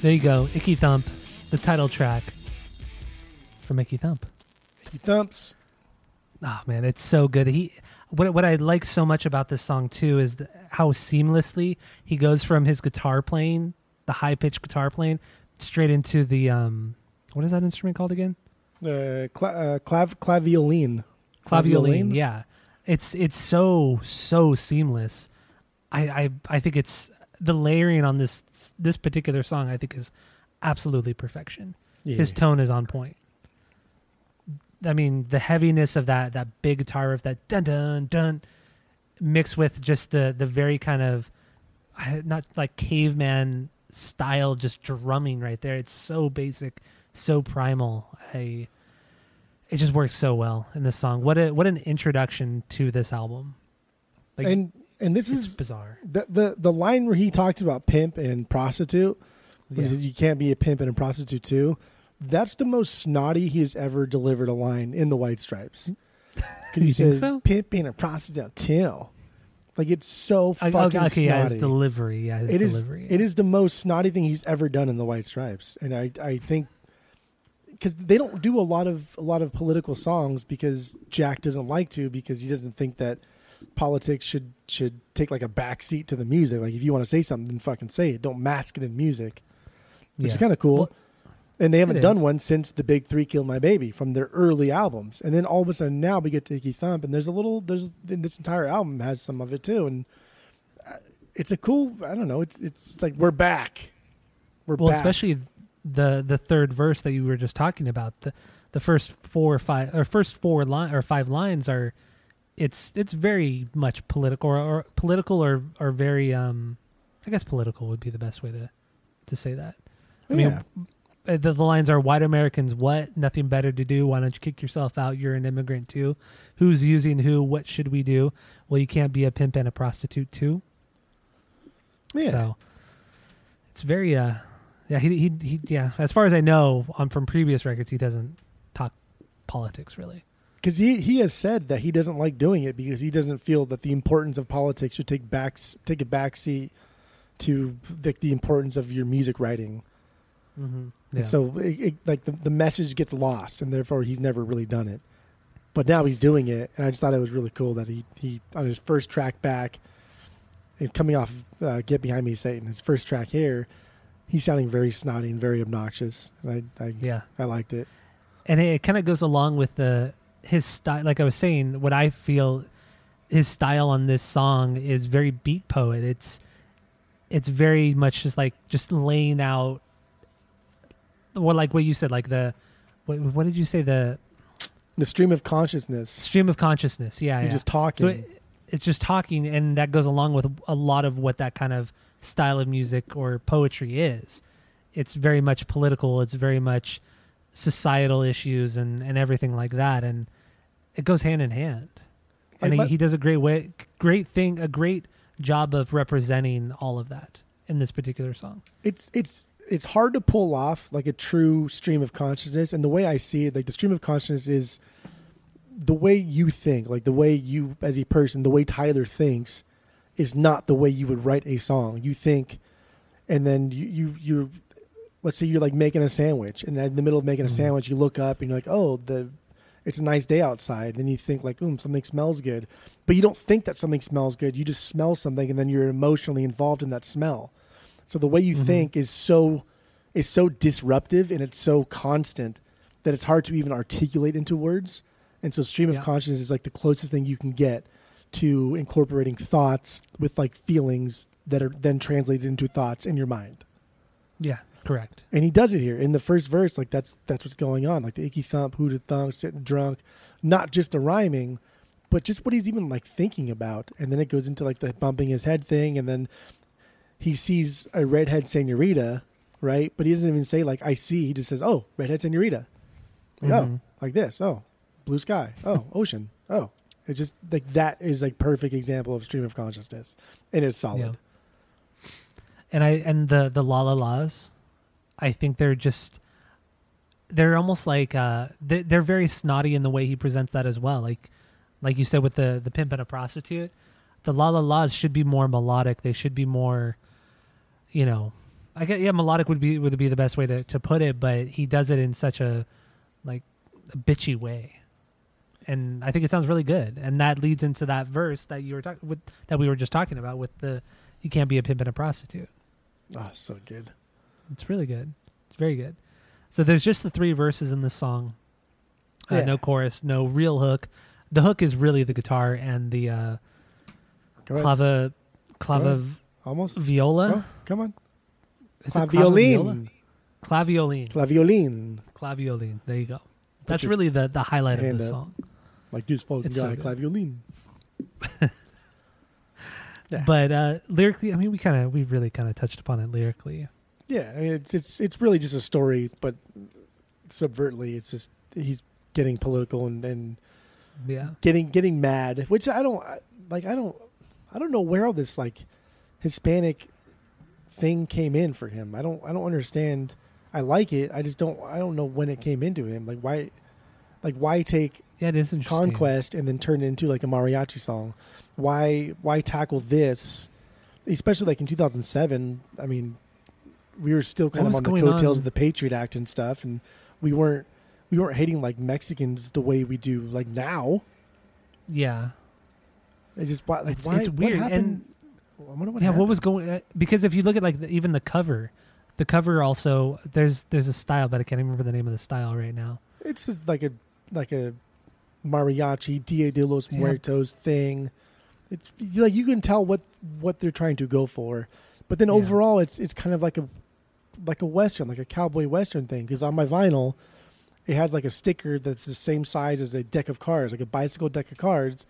There you go, Icky Thump, the title track from Icky Thump. Icky Thumps. Oh man, it's so good. He, what what I like so much about this song too is the, how seamlessly he goes from his guitar playing, the high pitched guitar playing, straight into the um, what is that instrument called again? The uh, cla- uh, clav clavioline. Clavioline. Clavioline. Yeah, it's it's so so seamless. I I, I think it's. The layering on this this particular song, I think, is absolutely perfection. Yeah. His tone is on point. I mean, the heaviness of that that big guitar riff, that dun dun dun, mixed with just the the very kind of not like caveman style, just drumming right there. It's so basic, so primal. I it just works so well in this song. What a what an introduction to this album. Like, and. And this it's is bizarre. The, the the line where he talks about pimp and prostitute, when yeah. he says you can't be a pimp and a prostitute too, that's the most snotty he has ever delivered a line in the White Stripes. Because he says so? Pimp and a prostitute too. Like it's so fucking okay, okay, snotty. Yeah, his delivery, yeah, his it delivery, is yeah. it is the most snotty thing he's ever done in the White Stripes, and I I think because they don't do a lot of a lot of political songs because Jack doesn't like to because he doesn't think that. Politics should should take like a backseat to the music. Like if you want to say something, then fucking say it. Don't mask it in music, which yeah. is kind of cool. Well, and they haven't done is. one since the Big Three Killed My Baby from their early albums. And then all of a sudden now we get to Icky Thump, and there's a little there's this entire album has some of it too. And it's a cool. I don't know. It's it's, it's like we're back. We're well, back. especially the the third verse that you were just talking about. The the first four or five or first four line or five lines are. It's it's very much political or, or political or or very um, I guess political would be the best way to, to say that. I yeah. mean, the, the lines are white Americans, what? Nothing better to do. Why don't you kick yourself out? You're an immigrant too. Who's using who? What should we do? Well, you can't be a pimp and a prostitute too. Yeah. So it's very uh yeah he he, he yeah as far as I know um, from previous records he doesn't talk politics really. Because he, he has said that he doesn't like doing it because he doesn't feel that the importance of politics should take back take a backseat to the, the importance of your music writing. Mm-hmm. Yeah. And so it, it, like the, the message gets lost, and therefore he's never really done it. But now he's doing it, and I just thought it was really cool that he, he on his first track back, and coming off of, uh, Get Behind Me Satan, his first track here, he's sounding very snotty and very obnoxious. And I, I, yeah. I liked it. And it kind of goes along with the... his style, like I was saying, what I feel his style on this song is very beat poet. It's it's very much just like just laying out, well, like what you said, like the what, what did you say the the stream of consciousness. Stream of consciousness, yeah. So you're yeah. just talking. So it, it's just talking, and that goes along with a lot of what that kind of style of music or poetry is. It's very much political. It's very much societal issues and, and everything like that, and it goes hand in hand. And he, he does a great way, great thing, a great job of representing all of that in this particular song. It's it's it's hard to pull off like a true stream of consciousness, and the way I see it, like the stream of consciousness is the way you think, like the way you as a person, the way Tyler thinks is not the way you would write a song. You think, and then you you you're, let's say you're like making a sandwich, and in the middle of making a mm-hmm. sandwich, you look up and you're like, oh, the it's a nice day outside. Then you think like, ooh, something smells good. But you don't think that something smells good. You just smell something, and then you're emotionally involved in that smell. So the way you mm-hmm. think is so is so disruptive, and it's so constant that it's hard to even articulate into words. And so stream of yeah. consciousness is like the closest thing you can get to incorporating thoughts with like feelings that are then translated into thoughts in your mind. Yeah. Correct. And he does it here in the first verse. Like that's that's what's going on. Like the icky thump, hooda thump, sitting drunk, not just the rhyming, but just what he's even like thinking about. And then it goes into like the bumping his head thing, and then he sees a redhead senorita, right? But he doesn't even say like I see. He just says, oh, redhead senorita. Like, mm-hmm. Oh, like this. Oh, blue sky. Oh, ocean. Oh, it's just like that is like perfect example of stream of consciousness, and it's solid. Yeah. And I and the the la la las. I think they're just, they're almost like, uh, they, they're very snotty in the way he presents that as well. Like, like you said with the, the pimp and a prostitute, the la la las should be more melodic. They should be more, you know, I guess, yeah, melodic would be, would be the best way to, to put it, but he does it in such a, like, a bitchy way. And I think it sounds really good. And that leads into that verse that you were talking with, that we were just talking about with the, you can't be a pimp and a prostitute. Oh, so good. It's really good. It's very good. So there's just the three verses in this song. Uh, yeah. No chorus, no real hook. The hook is really the guitar and the uh, clava, clava, almost viola. Oh, come on, is Clavioline. Clavioline. Clavioline. Clavioline. There you go. Put That's really the, the highlight of this up. song. Like this folk it's guy, so Clavioline. yeah. But uh, lyrically, I mean, we kind of, we really kind of touched upon it lyrically. Yeah, I mean, it's it's it's really just a story, but subvertly, it's just he's getting political and, and yeah, getting getting mad. Which I don't like. I don't I don't know where all this like Hispanic thing came in for him. I don't I don't understand. I like it. I just don't I don't know when it came into him. Like why, like why take yeah, it is Conquest and then turn it into like a mariachi song? Why why tackle this? Especially like in two thousand seven. I mean. We were still kind of on the coattails of the Patriot Act and stuff, and we weren't we weren't hating like Mexicans the way we do like now. Yeah, it's just why, like, it's, why, it's weird. What happened? And I wonder what yeah, happened. What was going? Uh, because if you look at like the, even the cover, the cover also there's there's a style, but I can't remember the name of the style right now. It's just like a like a mariachi Dia de los Muertos yeah. thing. It's like you can tell what what they're trying to go for, but then yeah. overall it's it's kind of like a. like a Western, like a cowboy Western thing. Because on my vinyl, it has like a sticker that's the same size as a deck of cards, like a bicycle deck of cards,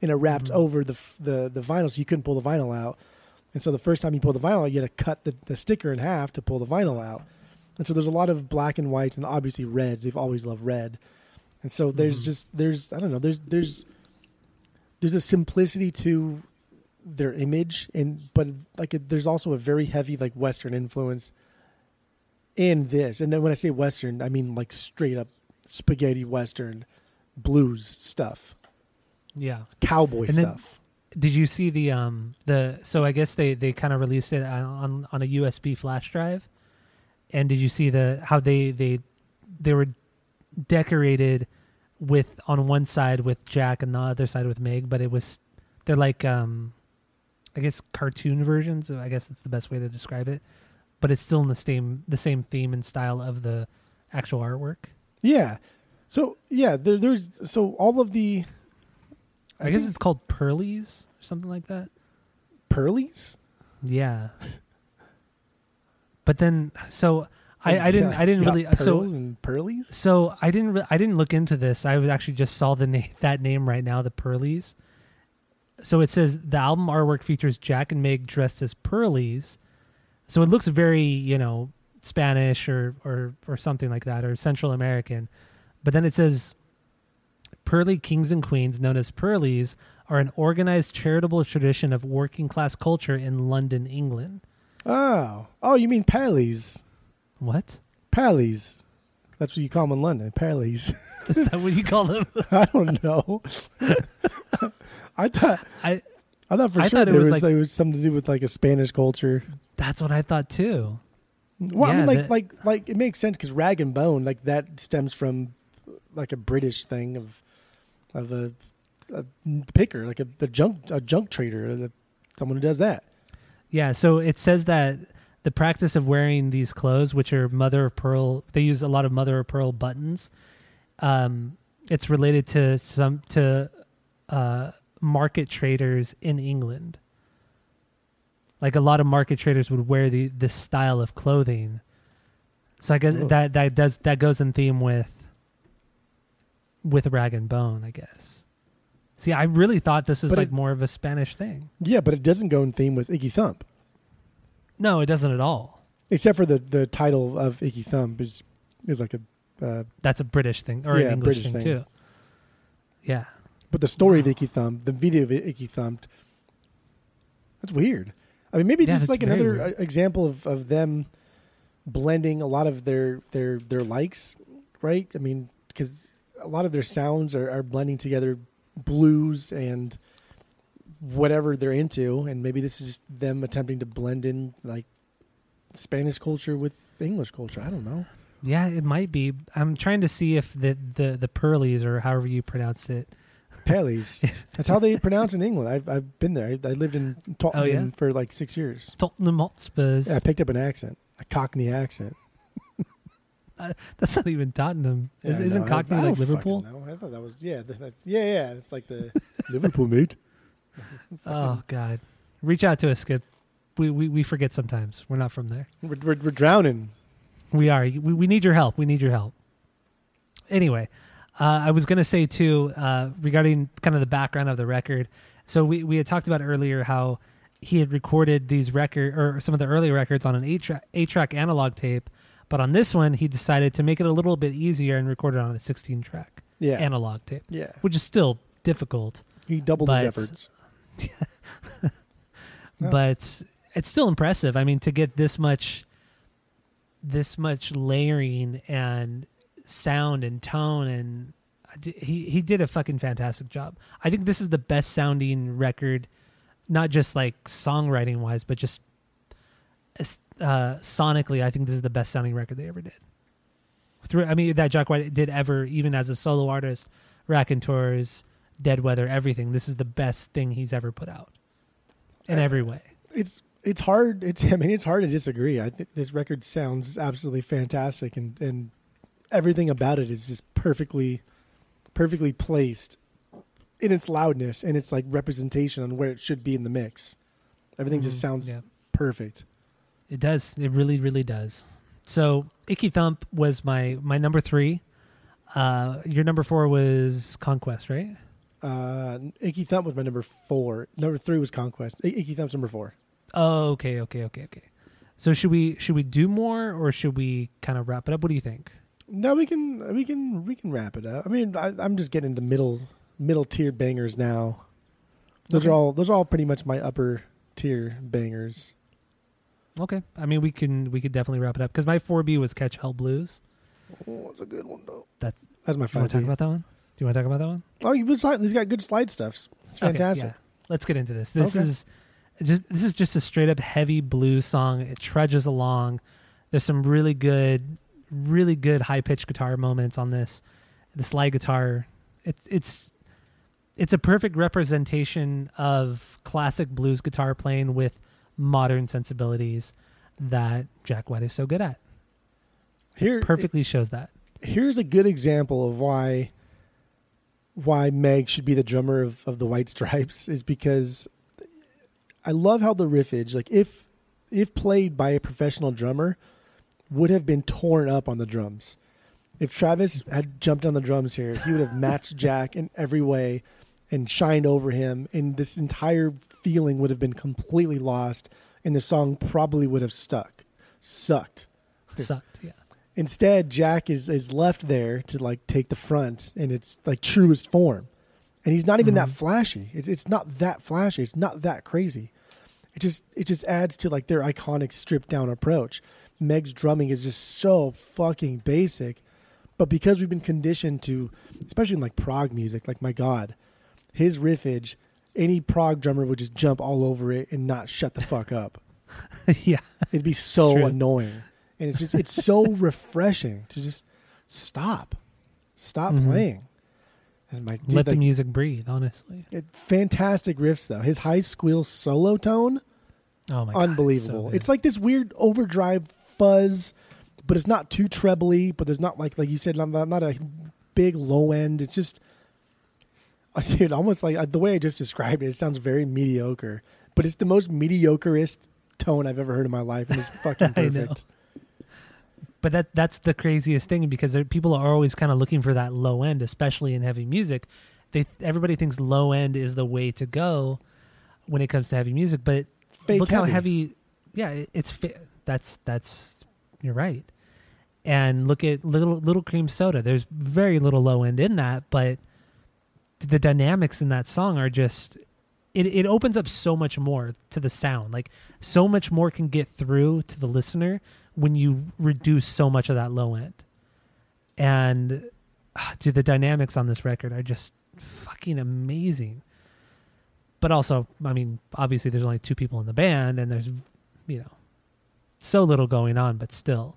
and it wrapped mm-hmm. over the, the the vinyl, so you couldn't pull the vinyl out. And so the first time you pull the vinyl out, you had to cut the, the sticker in half to pull the vinyl out. And so there's a lot of black and whites and obviously reds. They've always loved red. And so there's mm-hmm. just, there's, I don't know, there's, there's, there's a simplicity to their image, and but like a, there's also a very heavy like Western influence in this. And then when I say Western, I mean like straight up spaghetti Western blues stuff. Yeah. Cowboy and stuff. Then, did you see the, um, the, so I guess they, they kind of released it on, on a U S B flash drive. And did you see the, how they, they, they were decorated with, on one side with Jack and the other side with Meg, but it was, they're like, um, I guess cartoon versions. I guess that's the best way to describe it. But it's still in the same the same theme and style of the actual artwork. Yeah, So yeah, there, there's so all of the. I, I guess it's called Pearlies or something like that. Pearlies? Yeah. But then, so I, I didn't, I didn't really. Pearls so, and Pearlies. So I didn't, re- I didn't look into this. I was actually just saw the na- that name right now, the Pearlies. So it says the album artwork features Jack and Meg dressed as Pearlies. So it looks very, you know, Spanish or or or something like that, or Central American. But then it says, Pearly kings and queens, known as Pearlies, are an organized charitable tradition of working class culture in London, England. Oh, oh, you mean Pearlies? What? Pearlies. That's what you call them in London. Pearlies. Is that what you call them? I don't know. I thought I, I thought for I sure thought there was, was like, it was something to do with like a Spanish culture. That's what I thought too. Well, yeah, I mean, like, that, like, like it makes sense because Rag and Bone, like that stems from like a British thing of of a, a picker, like a, a junk a junk trader, someone who does that. Yeah. So it says that the practice of wearing these clothes, which are mother of pearl, they use a lot of mother of pearl buttons. Um, it's related to some to uh, market traders in England. Like a lot of market traders would wear the this style of clothing, so I guess Ooh. that that does that goes in theme with with Rag and Bone, I guess. See, I really thought this was but like it, more of a Spanish thing. Yeah, but it doesn't go in theme with Icky Thump. No, it doesn't at all. Except for the, the title of Icky Thump is is like a uh, that's a British thing or yeah, an English thing, thing too. Yeah, but the story wow. of Icky Thump, the video of Icky Thump, that's weird. I mean, maybe yeah, just like another weird. example of, of them blending a lot of their their, their likes, right? I mean, because a lot of their sounds are, are blending together blues and whatever they're into, and maybe this is them attempting to blend in like Spanish culture with English culture. I don't know. Yeah, it might be. I'm trying to see if the, the, the Pearlies or however you pronounce it. Pearlies. That's how they pronounce in England. I've, I've been there. I, I lived in Tottenham oh, yeah? for like six years. Tottenham Hotspurs. Yeah, I picked up an accent, a Cockney accent. uh, that's not even Tottenham. Yeah, Is, isn't no, Cockney I, I like Liverpool? No, I thought that was yeah, that, yeah, yeah. It's like the Liverpool mate. Oh God, reach out to us, Skip. We we, we forget sometimes. We're not from there. We're we're, we're drowning. We are. We, we need your help. We need your help. Anyway. Uh, I was going to say, too, uh, regarding kind of the background of the record. So we, we had talked about earlier how he had recorded these record or some of the early records on an eight-track analog tape. But on this one, he decided to make it a little bit easier and recorded on a sixteen-track yeah. analog tape, yeah. which is still difficult. He doubled but, his efforts. Yeah. no. But it's still impressive. I mean, to get this much, this much layering and sound and tone, and he he did a fucking fantastic job. I think this is the best sounding record, not just like songwriting wise, but just uh, sonically. I think this is the best sounding record they ever did. Through, I mean, that Jack White did ever, even as a solo artist, Raconteurs, Dead Weather, everything. This is the best thing he's ever put out in I, every way. It's it's hard. It's I mean, it's hard to disagree. I think this record sounds absolutely fantastic, and and. Everything about it is just perfectly, perfectly placed in its loudness and its like representation on where it should be in the mix. Everything mm-hmm. just sounds yeah. perfect. It does. It really, really does. So Icky Thump was my, my number three. Uh, your number four was Conquest, right? Uh, Icky Thump was my number four. Number three was Conquest. I- Icky Thump's number four. Oh, okay, okay, okay, okay. So should we should we do more or should we kind of wrap it up? What do you think? No, we can we can we can wrap it up. I mean, I, I'm just getting to middle middle tier bangers now. Those okay. are all those are all pretty much my upper tier bangers. Okay, I mean we can we could definitely wrap it up because my four B was Catch Hell Blues. Oh, that's a good one though. That's that's my five B. You want to talk about that one? Do you want to talk about that one? Oh, you he's got good slide stuffs. It's fantastic. Okay, yeah. Let's get into this. This okay. is just this is just a straight up heavy blues song. It trudges along. There's some really good. Really good high-pitched guitar moments on this. The slide guitar, it's it's it's a perfect representation of classic blues guitar playing with modern sensibilities that Jack White is so good at. Here, it perfectly it, shows that. here's a good example of why why Meg should be the drummer of, of the White Stripes, is because I love how the riffage, like if if played by a professional drummer, would have been torn up on the drums. If Travis had jumped on the drums here, he would have matched Jack in every way and shined over him, and this entire feeling would have been completely lost, and the song probably would have stuck. Sucked. Sucked, yeah. Instead, Jack is, is left there to like take the front in its like truest form. And he's not even mm-hmm. that flashy. It's it's not that flashy. It's not that crazy. It just it just adds to like their iconic stripped down approach. Meg's drumming is just so fucking basic. But because we've been conditioned to, especially in like prog music, like my God, his riffage, any prog drummer would just jump all over it and not shut the fuck up. Yeah. It'd be so annoying. And it's just, it's so refreshing to just stop, stop mm-hmm. playing. And my, dude, let the like, music breathe, honestly. It, fantastic riffs though. His high squeal solo tone. Oh my God. Unbelievable. It's, so it's like this weird overdrive fuzz, but it's not too trebly, but there's not like, like you said, not, not a big low end. It's just, dude, almost like the way I just described it, it sounds very mediocre, but it's the most mediocreist tone I've ever heard in my life. And it's fucking perfect. But that that's the craziest thing, because there, people are always kind of looking for that low end, especially in heavy music. They Everybody thinks low end is the way to go when it comes to heavy music, but Fake look heavy. how heavy, yeah, it, it's, fa- that's, that's, you're right. And look at Little, Little Cream Soda. There's very little low end in that, but the dynamics in that song are just, it, it opens up so much more to the sound. Like so much more can get through to the listener when you reduce so much of that low end. And uh, dude, the dynamics on this record are just fucking amazing. But also, I mean, obviously there's only two people in the band and there's, you know, so little going on, but still,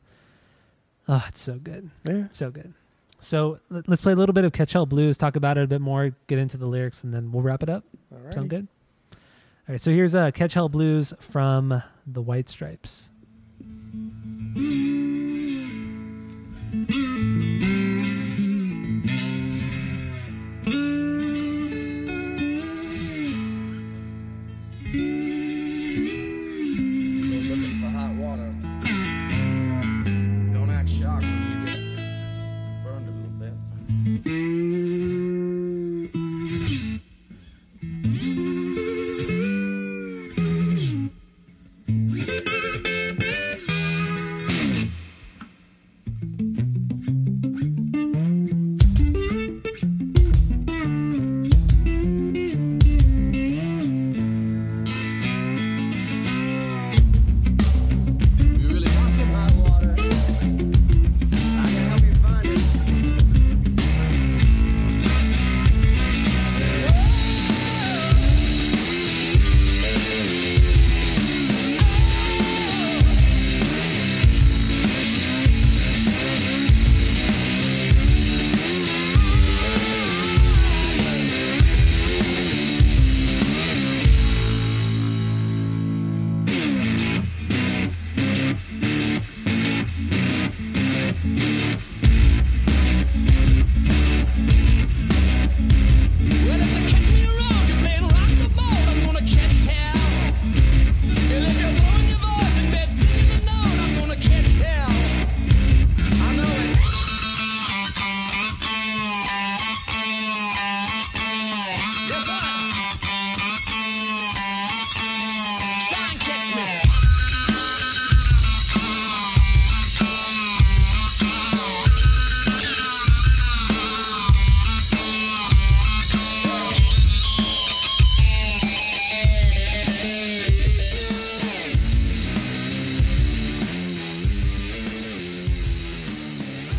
oh, it's so good. Yeah. So good. So let's play a little bit of Catch Hell Blues, talk about it a bit more, get into the lyrics, and then we'll wrap it up. All right. Sound good? All right, so here's uh, Catch Hell Blues from the White Stripes.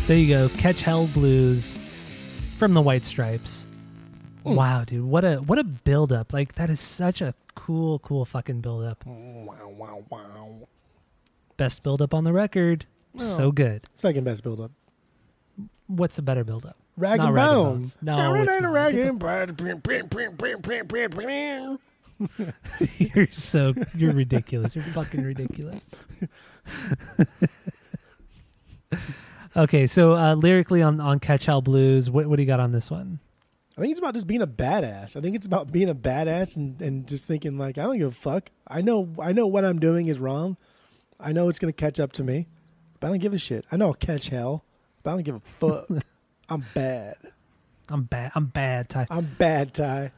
There you go, Catch Hell Blues from the White Stripes. Mm. Wow, dude, what a what a build up. Like that is such a cool, cool fucking build up. Wow, wow, wow. Best build up on the record. Wow. So good. Second best build up. What's a better build up? Rag and Bone. No, it's not. Rag and Bone. You're so you're ridiculous. You're fucking ridiculous. Okay, so uh, lyrically on, on Catch Hell Blues, what, what do you got on this one? I think it's about just being a badass. I think it's about being a badass and, and just thinking like, I don't give a fuck. I know I know what I'm doing is wrong. I know it's going to catch up to me, but I don't give a shit. I know I'll catch hell, but I don't give a fuck. I'm bad. I'm bad. I'm bad, Ty. I'm bad, Ty.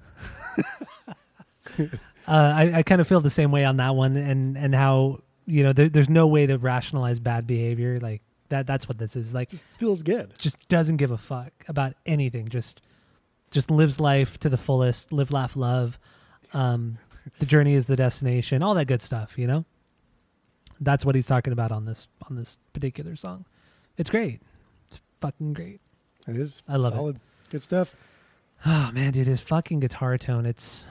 uh, I, I kind of feel the same way on that one, and, and how, you know, there, there's no way to rationalize bad behavior. Like, that. that's what this is. Like, just feels good. Just doesn't give a fuck about anything. Just just lives life to the fullest. Live, laugh, love. Um, the journey is the destination. All that good stuff, you know? That's what he's talking about on this on this particular song. It's great. It's fucking great. It is. I love solid. It. Good stuff. Oh man, dude, his fucking guitar tone. It's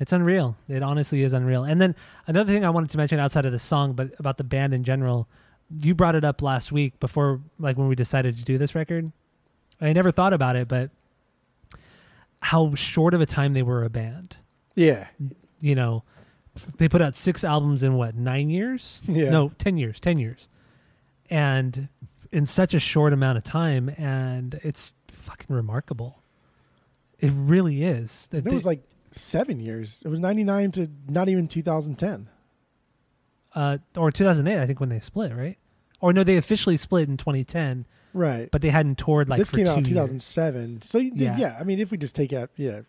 it's unreal. It honestly is unreal. And then another thing I wanted to mention outside of the song, but about the band in general, you brought it up last week before, like when we decided to do this record. I never thought about it, but how short of a time they were a band. Yeah. You know, they put out six albums in what, nine years? Yeah. No, ten years. Ten years. And in such a short amount of time, and it's fucking remarkable. It really is. It was like seven years. It was ninety-nine to not even two thousand ten. Uh, or two thousand eight, I think, when they split, right? Or no, they officially split in twenty ten. Right. But they hadn't toured like this for two years. This came out in two thousand seven. Years. So, yeah. yeah, I mean, if we just take out, yeah.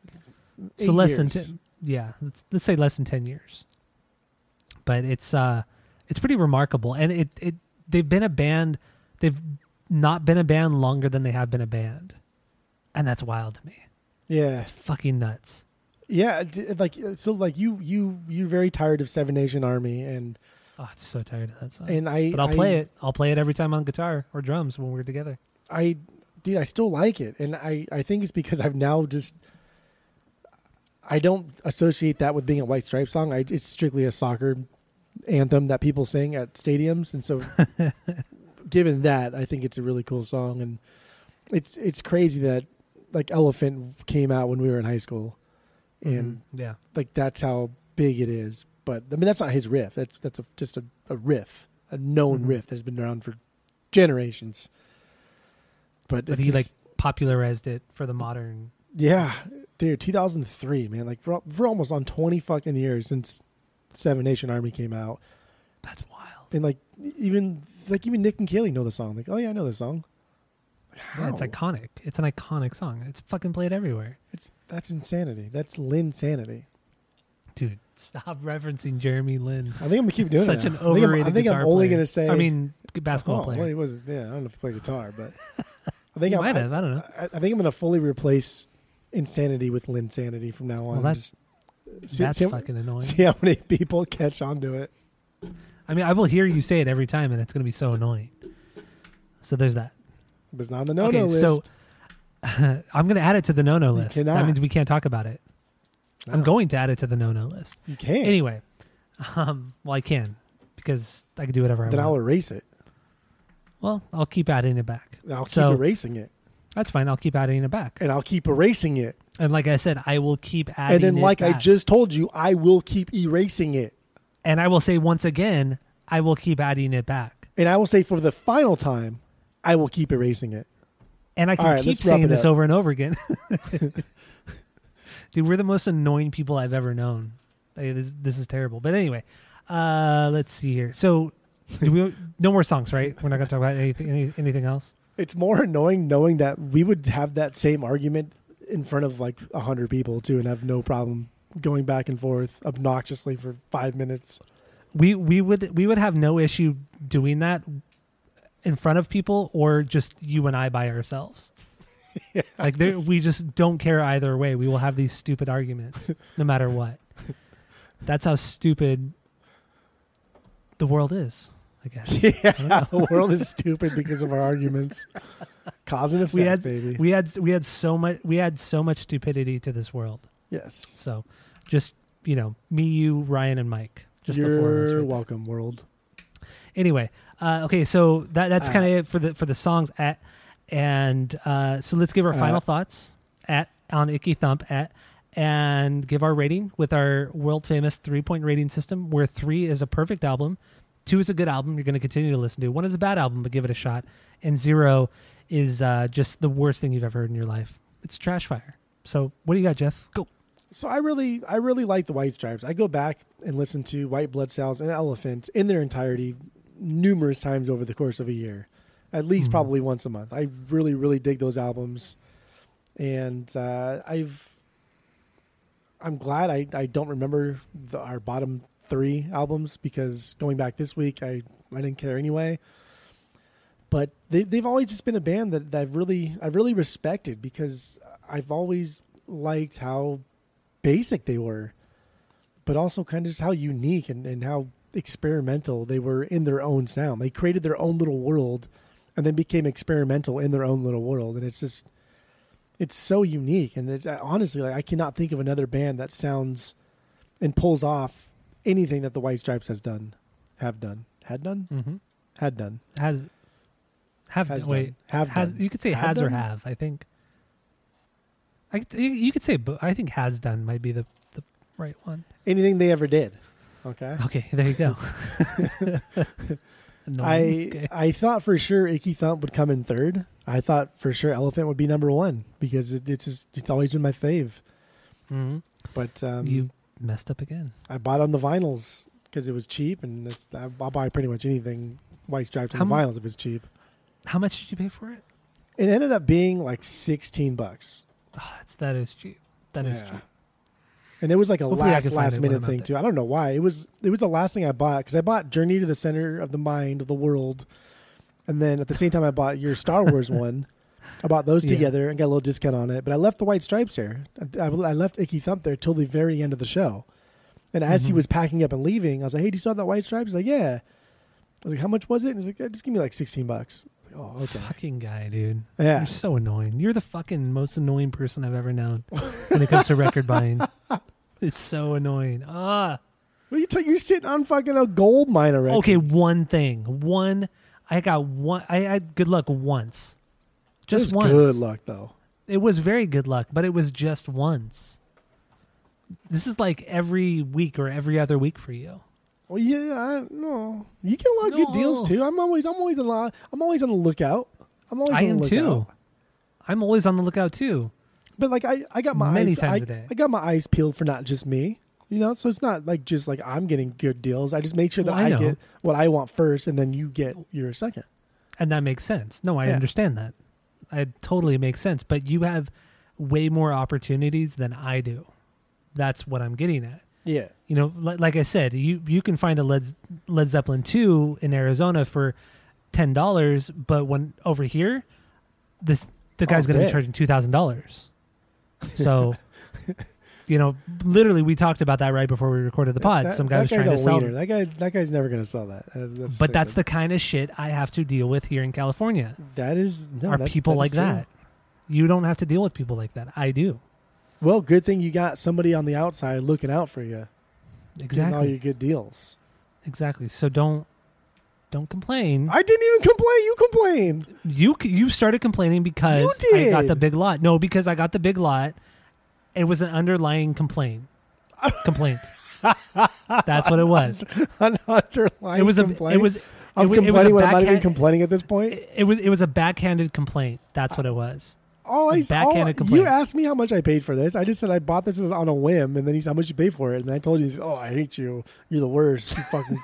So less years. than ten. Yeah, let's, let's say less than ten years. But it's uh, it's pretty remarkable. And it, it they've been a band, they've not been a band longer than they have been a band. And that's wild to me. Yeah, it's fucking nuts. Yeah, like so, like you, you, you're very tired of Seven Nation Army, and oh, I'm so tired of that song. And I, but I'll I, play it. I'll play it every time on guitar or drums when we're together. I, dude, I still like it, and I, I think it's because I've now just, I don't associate that with being a White Stripes song. I, it's strictly a soccer anthem that people sing at stadiums, and so, given that, I think it's a really cool song, and it's it's crazy that. Like Elephant came out when we were in high school, and mm-hmm. yeah, like that's how big it is. But I mean, that's not his riff. That's that's a, just a, a riff, a known mm-hmm. riff that's been around for generations. But, but he just, like popularized it for the modern. Yeah, dude, two thousand three, man. Like we're, we're almost on twenty fucking years since Seven Nation Army came out. That's wild. And like even like even Nick and Kaylee know the song. Like, oh yeah, I know this song. Yeah, it's iconic. It's an iconic song. It's fucking played everywhere. It's that's insanity. That's Lynn sanity. Dude, stop referencing Jeremy Lynn. I think I'm gonna keep doing such that. An overrated. I think I'm, I think I'm only player. Gonna say. I mean, basketball oh, player. Well, he wasn't. Yeah, I don't know if he played guitar, but I think I might have. I don't know. I, I think I'm gonna fully replace insanity with Lynn sanity from now on. Well, that's just, that's see, fucking see, annoying. See how many people catch on to it. I mean, I will hear you say it every time, and it's gonna be so annoying. So there's that. But it's not on the no-no okay, list. So uh, I'm going to add it to the no-no list. Cannot. That means we can't talk about it. No. I'm going to add it to the no-no list. You can. Anyway, um, well, I can because I can do whatever I then want. Then I'll erase it. Well, I'll keep adding it back. I'll so, keep erasing it. That's fine. I'll keep adding it back. And I'll keep erasing it. And like I said, I will keep adding it back. And then like back. I just told you, I will keep erasing it. And I will say once again, I will keep adding it back. And I will say for the final time, I will keep erasing it. And I can right, keep saying this up. Over and over again. Dude, we're the most annoying people I've ever known. Like, this, this is terrible. But anyway, uh, let's see here. So do we, no more songs, right? We're not going to talk about anything, any, anything else? It's more annoying knowing that we would have that same argument in front of like one hundred people too and have no problem going back and forth obnoxiously for five minutes. We, we, would, we would have no issue doing that in front of people or just you and I by ourselves. Yeah, like we just don't care either way. We will have these stupid arguments no matter what. That's how stupid the world is, I guess. Yeah, I the world is stupid because of our arguments. Cause and effect, we had, baby. We had we had so much we had so much stupidity to this world. Yes. So just, you know, me, you, Ryan, and Mike. Just You're the four of us right welcome, there. World. Anyway, uh, okay, so that that's kind of uh, it for the for the songs at, and uh, so let's give our final uh, thoughts at on Icky Thump at, and give our rating with our world famous three point rating system, where three is a perfect album, two is a good album you're going to continue to listen to, one is a bad album but give it a shot, and zero is uh, just the worst thing you've ever heard in your life. It's a trash fire. So what do you got, Jeff? Go. So I really, I really like the White Stripes. I go back and listen to White Blood Cells and Elephant in their entirety numerous times over the course of a year, at least mm-hmm. probably once a month. I really, really dig those albums, and uh, I've. I'm glad I, I don't remember the, our bottom three albums, because going back this week, I, I didn't care anyway. But they, they've always just been a band that, that I've really I've really respected, because I've always liked how basic they were, but also kind of just how unique and, and how experimental they were in their own sound. They created their own little world and then became experimental in their own little world. And it's just... it's so unique, and it's, honestly, like I cannot think of another band that sounds and pulls off anything that the White Stripes has done, have done, had done, mm-hmm. had done, has, have has done, wait, have has, done. You could say have has done? Or have. I think. I you could say I think has done might be the, the right one. Anything they ever did. Okay. Okay. There you go. no, I okay. I thought for sure Icky Thump would come in third. I thought for sure Elephant would be number one, because it, it's just, it's always been my fave. Mm-hmm. But um, you messed up again. I bought on the vinyls because it was cheap, and it's, I, I'll buy pretty much anything White Stripes on the m- vinyls if it's cheap. How much did you pay for it? It ended up being like sixteen bucks. Oh, that's that is cheap. That yeah. is cheap. And it was like a Hopefully last last minute thing too. I don't know why it was. It was the last thing I bought, because I bought Journey to the Center of the Mind of the World. And then at the same time, I bought your Star Wars one. I bought those yeah. together and got a little discount on it. But I left the White Stripes here. I, I left Icky Thump there till the very end of the show. And as mm-hmm. he was packing up and leaving, I was like, "Hey, do you saw that White Stripes?" He's like, "Yeah." I was like, "How much was it?" And he's like, "Just give me like sixteen bucks." Like, oh, okay. Fucking guy, dude. Yeah. You're so annoying. You're the fucking most annoying person I've ever known when it comes to record buying. It's so annoying. Ah. What are you t- you're sitting on fucking a gold mine already. Okay, one thing. One. I got one. I had good luck once, just it was once. Good luck though. It was very good luck, but it was just once. This is like every week or every other week for you. Well, yeah, I know. You get a lot no. of good deals too. I'm always, I'm always on the, I'm always on the lookout. I'm always. I on am the lookout. too. I'm always on the lookout too. But like I, I got my many eyes, times I, a day. I got my eyes peeled for not just me. You know, so it's not like just like I'm getting good deals. I just make sure that well, I, I get what I want first, and then you get your second. And that makes sense. No, I yeah. understand that. It totally makes sense. But you have way more opportunities than I do. That's what I'm getting at. Yeah. You know, like, like I said, you, you can find a Led, Led Zeppelin two in Arizona for ten dollars, but when over here, this the guy's going to be charging two thousand dollars. So... You know, literally, we talked about that right before we recorded the pod. That, Some guy was trying to sell it. That guy, that guy's never going to sell that. That's, that's but that's the kind of shit I have to deal with here in California. That is, no, are that's, people that like that? You don't have to deal with people like that. I do. Well, good thing you got somebody on the outside looking out for you. Exactly, getting all your good deals. Exactly. So don't, don't complain. I didn't even complain. You complained. You you started complaining because you did. I got the big lot. No, because I got the big lot. It was an underlying complaint. Complaint. That's what it was. An underlying it was a, complaint? It was, it I'm was, complaining it was when I'm not even complaining at this point? It, it, was, it was a backhanded complaint. That's what it was. All I, backhanded all, complaint. You asked me how much I paid for this. I just said I bought this on a whim, and then he said, how much you pay for it? And I told you, oh, I hate you. You're the worst. You fucking,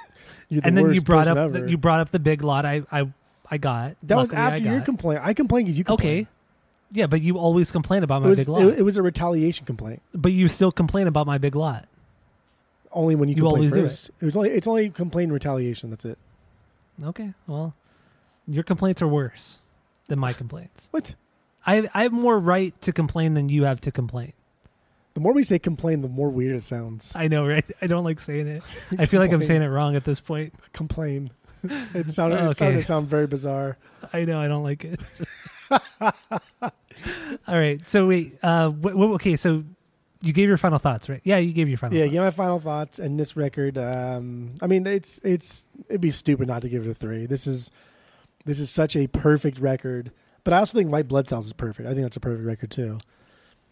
you're the and then worst you brought up the, you brought up the big lot I, I, I got. That Luckily, was after your complaint. I complained because you complained. Okay. Yeah, but you always complain about my was, big lot. It, it was a retaliation complaint. But you still complain about my big lot. Only when you, you complain first. It. It was only, it's only complaint and retaliation. That's it. Okay. Well, your complaints are worse than my complaints. What? I, I have more right to complain than you have to complain. The more we say complain, the more weird it sounds. I know, right? I don't like saying it. I feel like I'm saying it wrong at this point. Complain. It sounded, okay. it started to sound very bizarre. I know. I don't like it. All right. So wait. Uh, w- w- okay. So you gave your final thoughts, right? Yeah, you gave your final. Yeah, thoughts. Yeah, my final thoughts. And this record, um, I mean, it's it's it'd be stupid not to give it a three. This is this is such a perfect record. But I also think White Blood Cells is perfect. I think that's a perfect record too.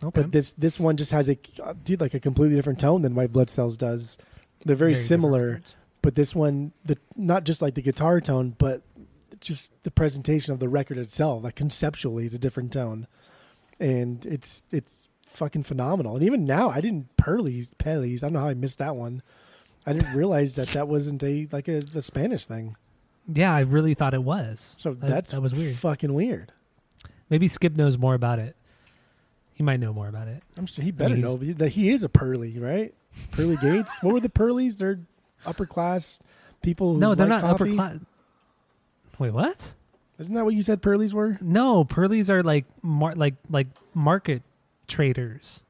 Okay. But this this one just has a dude like a completely different tone than White Blood Cells does. They're very, very similar. But this one, the not just like the guitar tone, but just the presentation of the record itself, like conceptually, is a different tone, and it's it's fucking phenomenal. And even now, I didn't Pearlies, Pearlies. I don't know how I missed that one. I didn't realize that that wasn't a like a, a Spanish thing. Yeah, I really thought it was. So that, that's that was weird. Fucking weird. Maybe Skip knows more about it. He might know more about it. I'm sure he better I mean, know that he is a Pearly, right? Pearly Gates. What were the Pearlies? They're upper class people. Who no, they're like not coffee. Upper class. Wait, what? Isn't that what you said Pearlies were? No, Pearlies are like mar- like like market traders,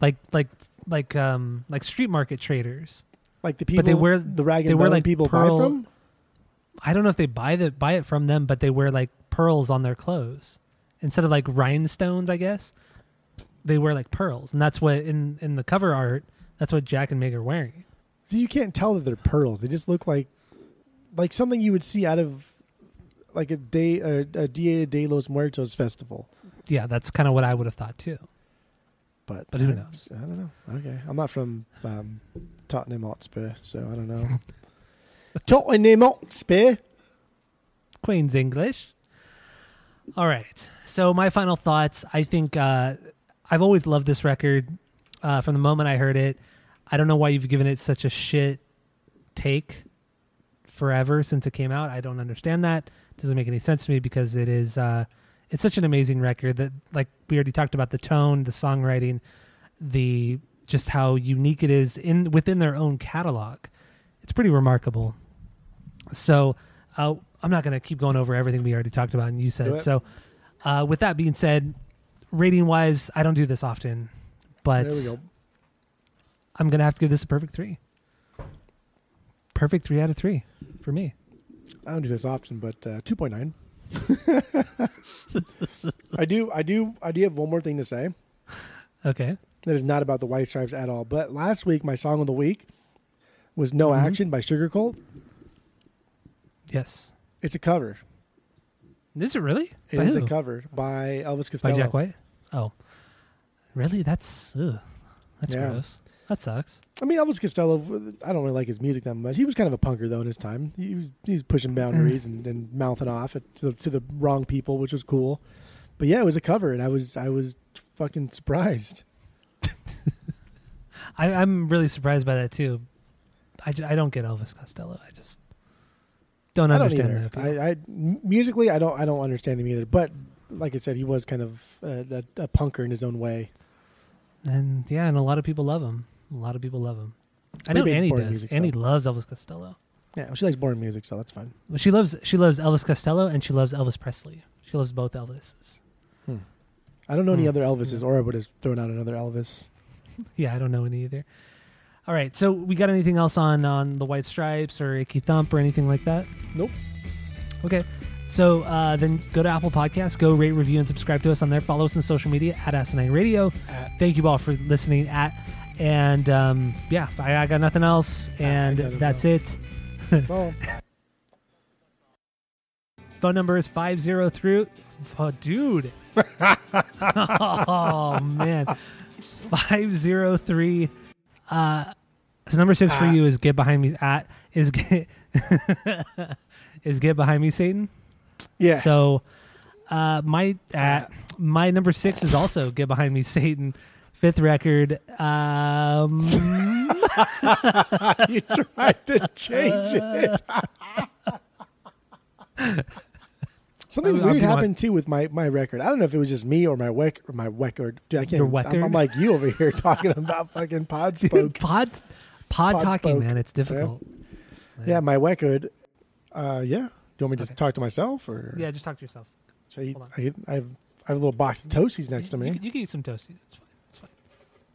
like like like um like street market traders. Like the people, but they wear the rag and bone like people pearl, buy from. I don't know if they buy the buy it from them, but they wear like pearls on their clothes instead of like rhinestones. I guess they wear like pearls, and that's what in, in the cover art. That's what Jack and Meg are wearing. So you can't tell that they're pearls. They just look like like something you would see out of like a day a, a Dia de los Muertos festival. Yeah, that's kind of what I would have thought too. But but who I, knows? I don't know. Okay, I'm not from um, Tottenham Hotspur, so I don't know. Tottenham Hotspur, Queen's English. All right. So my final thoughts. I think uh, I've always loved this record uh, from the moment I heard it. I don't know why you've given it such a shit take forever since it came out. I don't understand that. It doesn't make any sense to me because it is uh, it's such an amazing record that, like we already talked about, the tone, the songwriting, the just how unique it is in within their own catalog. It's pretty remarkable. So uh, I'm not going to keep going over everything we already talked about and you said. So uh, with that being said, rating-wise, I don't do this often, but there we go. I'm going to have to give this a perfect three. Perfect three out of three for me. I don't do this often, but uh, two point nine. I do I do, I do have one more thing to say. Okay. That is not about the White Stripes at all. But last week, my song of the week was No mm-hmm. Action by Sugar Cult. Yes. It's a cover. Is it really? It by is who? A cover by Elvis Costello. By Jack White? Oh. Really? That's ugh. That's yeah. gross. That sucks. I mean, Elvis Costello, I don't really like his music that much. He was kind of a punker, though, in his time. He was, he was pushing boundaries and, and mouthing off at, to, the, to the wrong people, which was cool. But yeah, it was a cover, and I was I was fucking surprised. I, I'm really surprised by that, too. I, I don't get Elvis Costello. I just don't understand I don't that. I, I, musically, I don't I don't understand him either. But like I said, he was kind of a, a, a punker in his own way. And yeah, and a lot of people love him. A lot of people love him. I know Annie does. Music, Annie so. loves Elvis Costello. Yeah, well, she likes boring music, so that's fine. Well, she loves she loves Elvis Costello and she loves Elvis Presley. She loves both Elvises. Hmm. I don't know hmm. any other Elvises, yeah. or I would have thrown out another Elvis. Yeah, I don't know any either. All right, so we got anything else on, on the White Stripes or Icky Thump or anything like that? Nope. Okay. So uh, then go to Apple Podcasts, go rate, review, and subscribe to us on there. Follow us on social media at Asinine Radio. At Thank you all for listening. At and um, yeah, I, I got nothing else, and that's know. it. That's all. Phone number is five zero through. Oh, dude. oh man, five zero three. Uh, so number six uh, for you is Get Behind Me. At is get is Get Behind Me Satan. Yeah. So uh, my uh, my number six is also Get Behind Me Satan, fifth record. Um, you tried to change it. Something I'm, weird I'm happened on. too with my, my record. I don't know if it was just me or my wec or my record. Dude, I can't. I'm, I'm like you over here talking about fucking pod spoke. Pod, pod, pod talking, spoke. man. It's difficult. Yeah, yeah my record. Uh, yeah. You want me to just okay. talk to myself, or yeah, just talk to yourself. So I, eat, I, eat, I, have, I have a little box of Toasties next you, to me. You, you can eat some Toasties. It's fine. It's fine.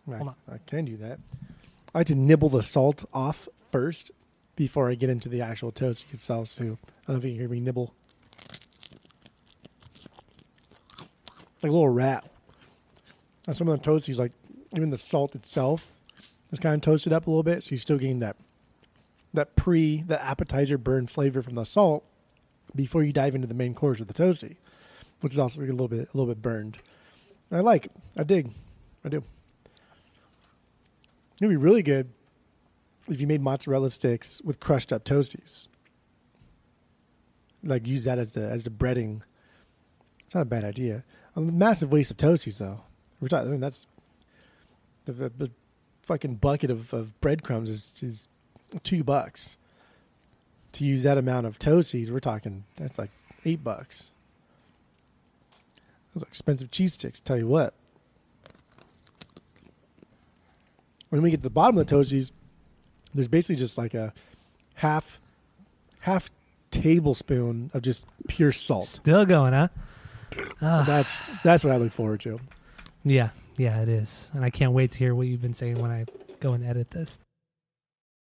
Right. Hold on. I can do that. I like to nibble the salt off first before I get into the actual Toastie itself. So I don't know if you can hear me nibble. Like a little rat. On some of the Toasties, like even the salt itself, is kind of toasted up a little bit, so you're still getting that that pre the appetizer burn flavor from the salt. Before you dive into the main course of the Toastie, which is also a little bit a little bit burned. And I like it. I dig. I do. It would be really good if you made mozzarella sticks with crushed up Toasties. like use that as the as the breading. It's not a bad idea. A massive waste of Toasties though. We're talking. I mean, that's the, the, the fucking bucket of, of breadcrumbs is is two bucks. To use that amount of Toasties, we're talking that's like eight bucks. Those are expensive cheese sticks. Tell you what. When we get to the bottom of the Toasties, there's basically just like a half, half tablespoon of just pure salt. Still going, huh? Uh, that's that's what I look forward to. Yeah, yeah, it is, and I can't wait to hear what you've been saying when I go and edit this.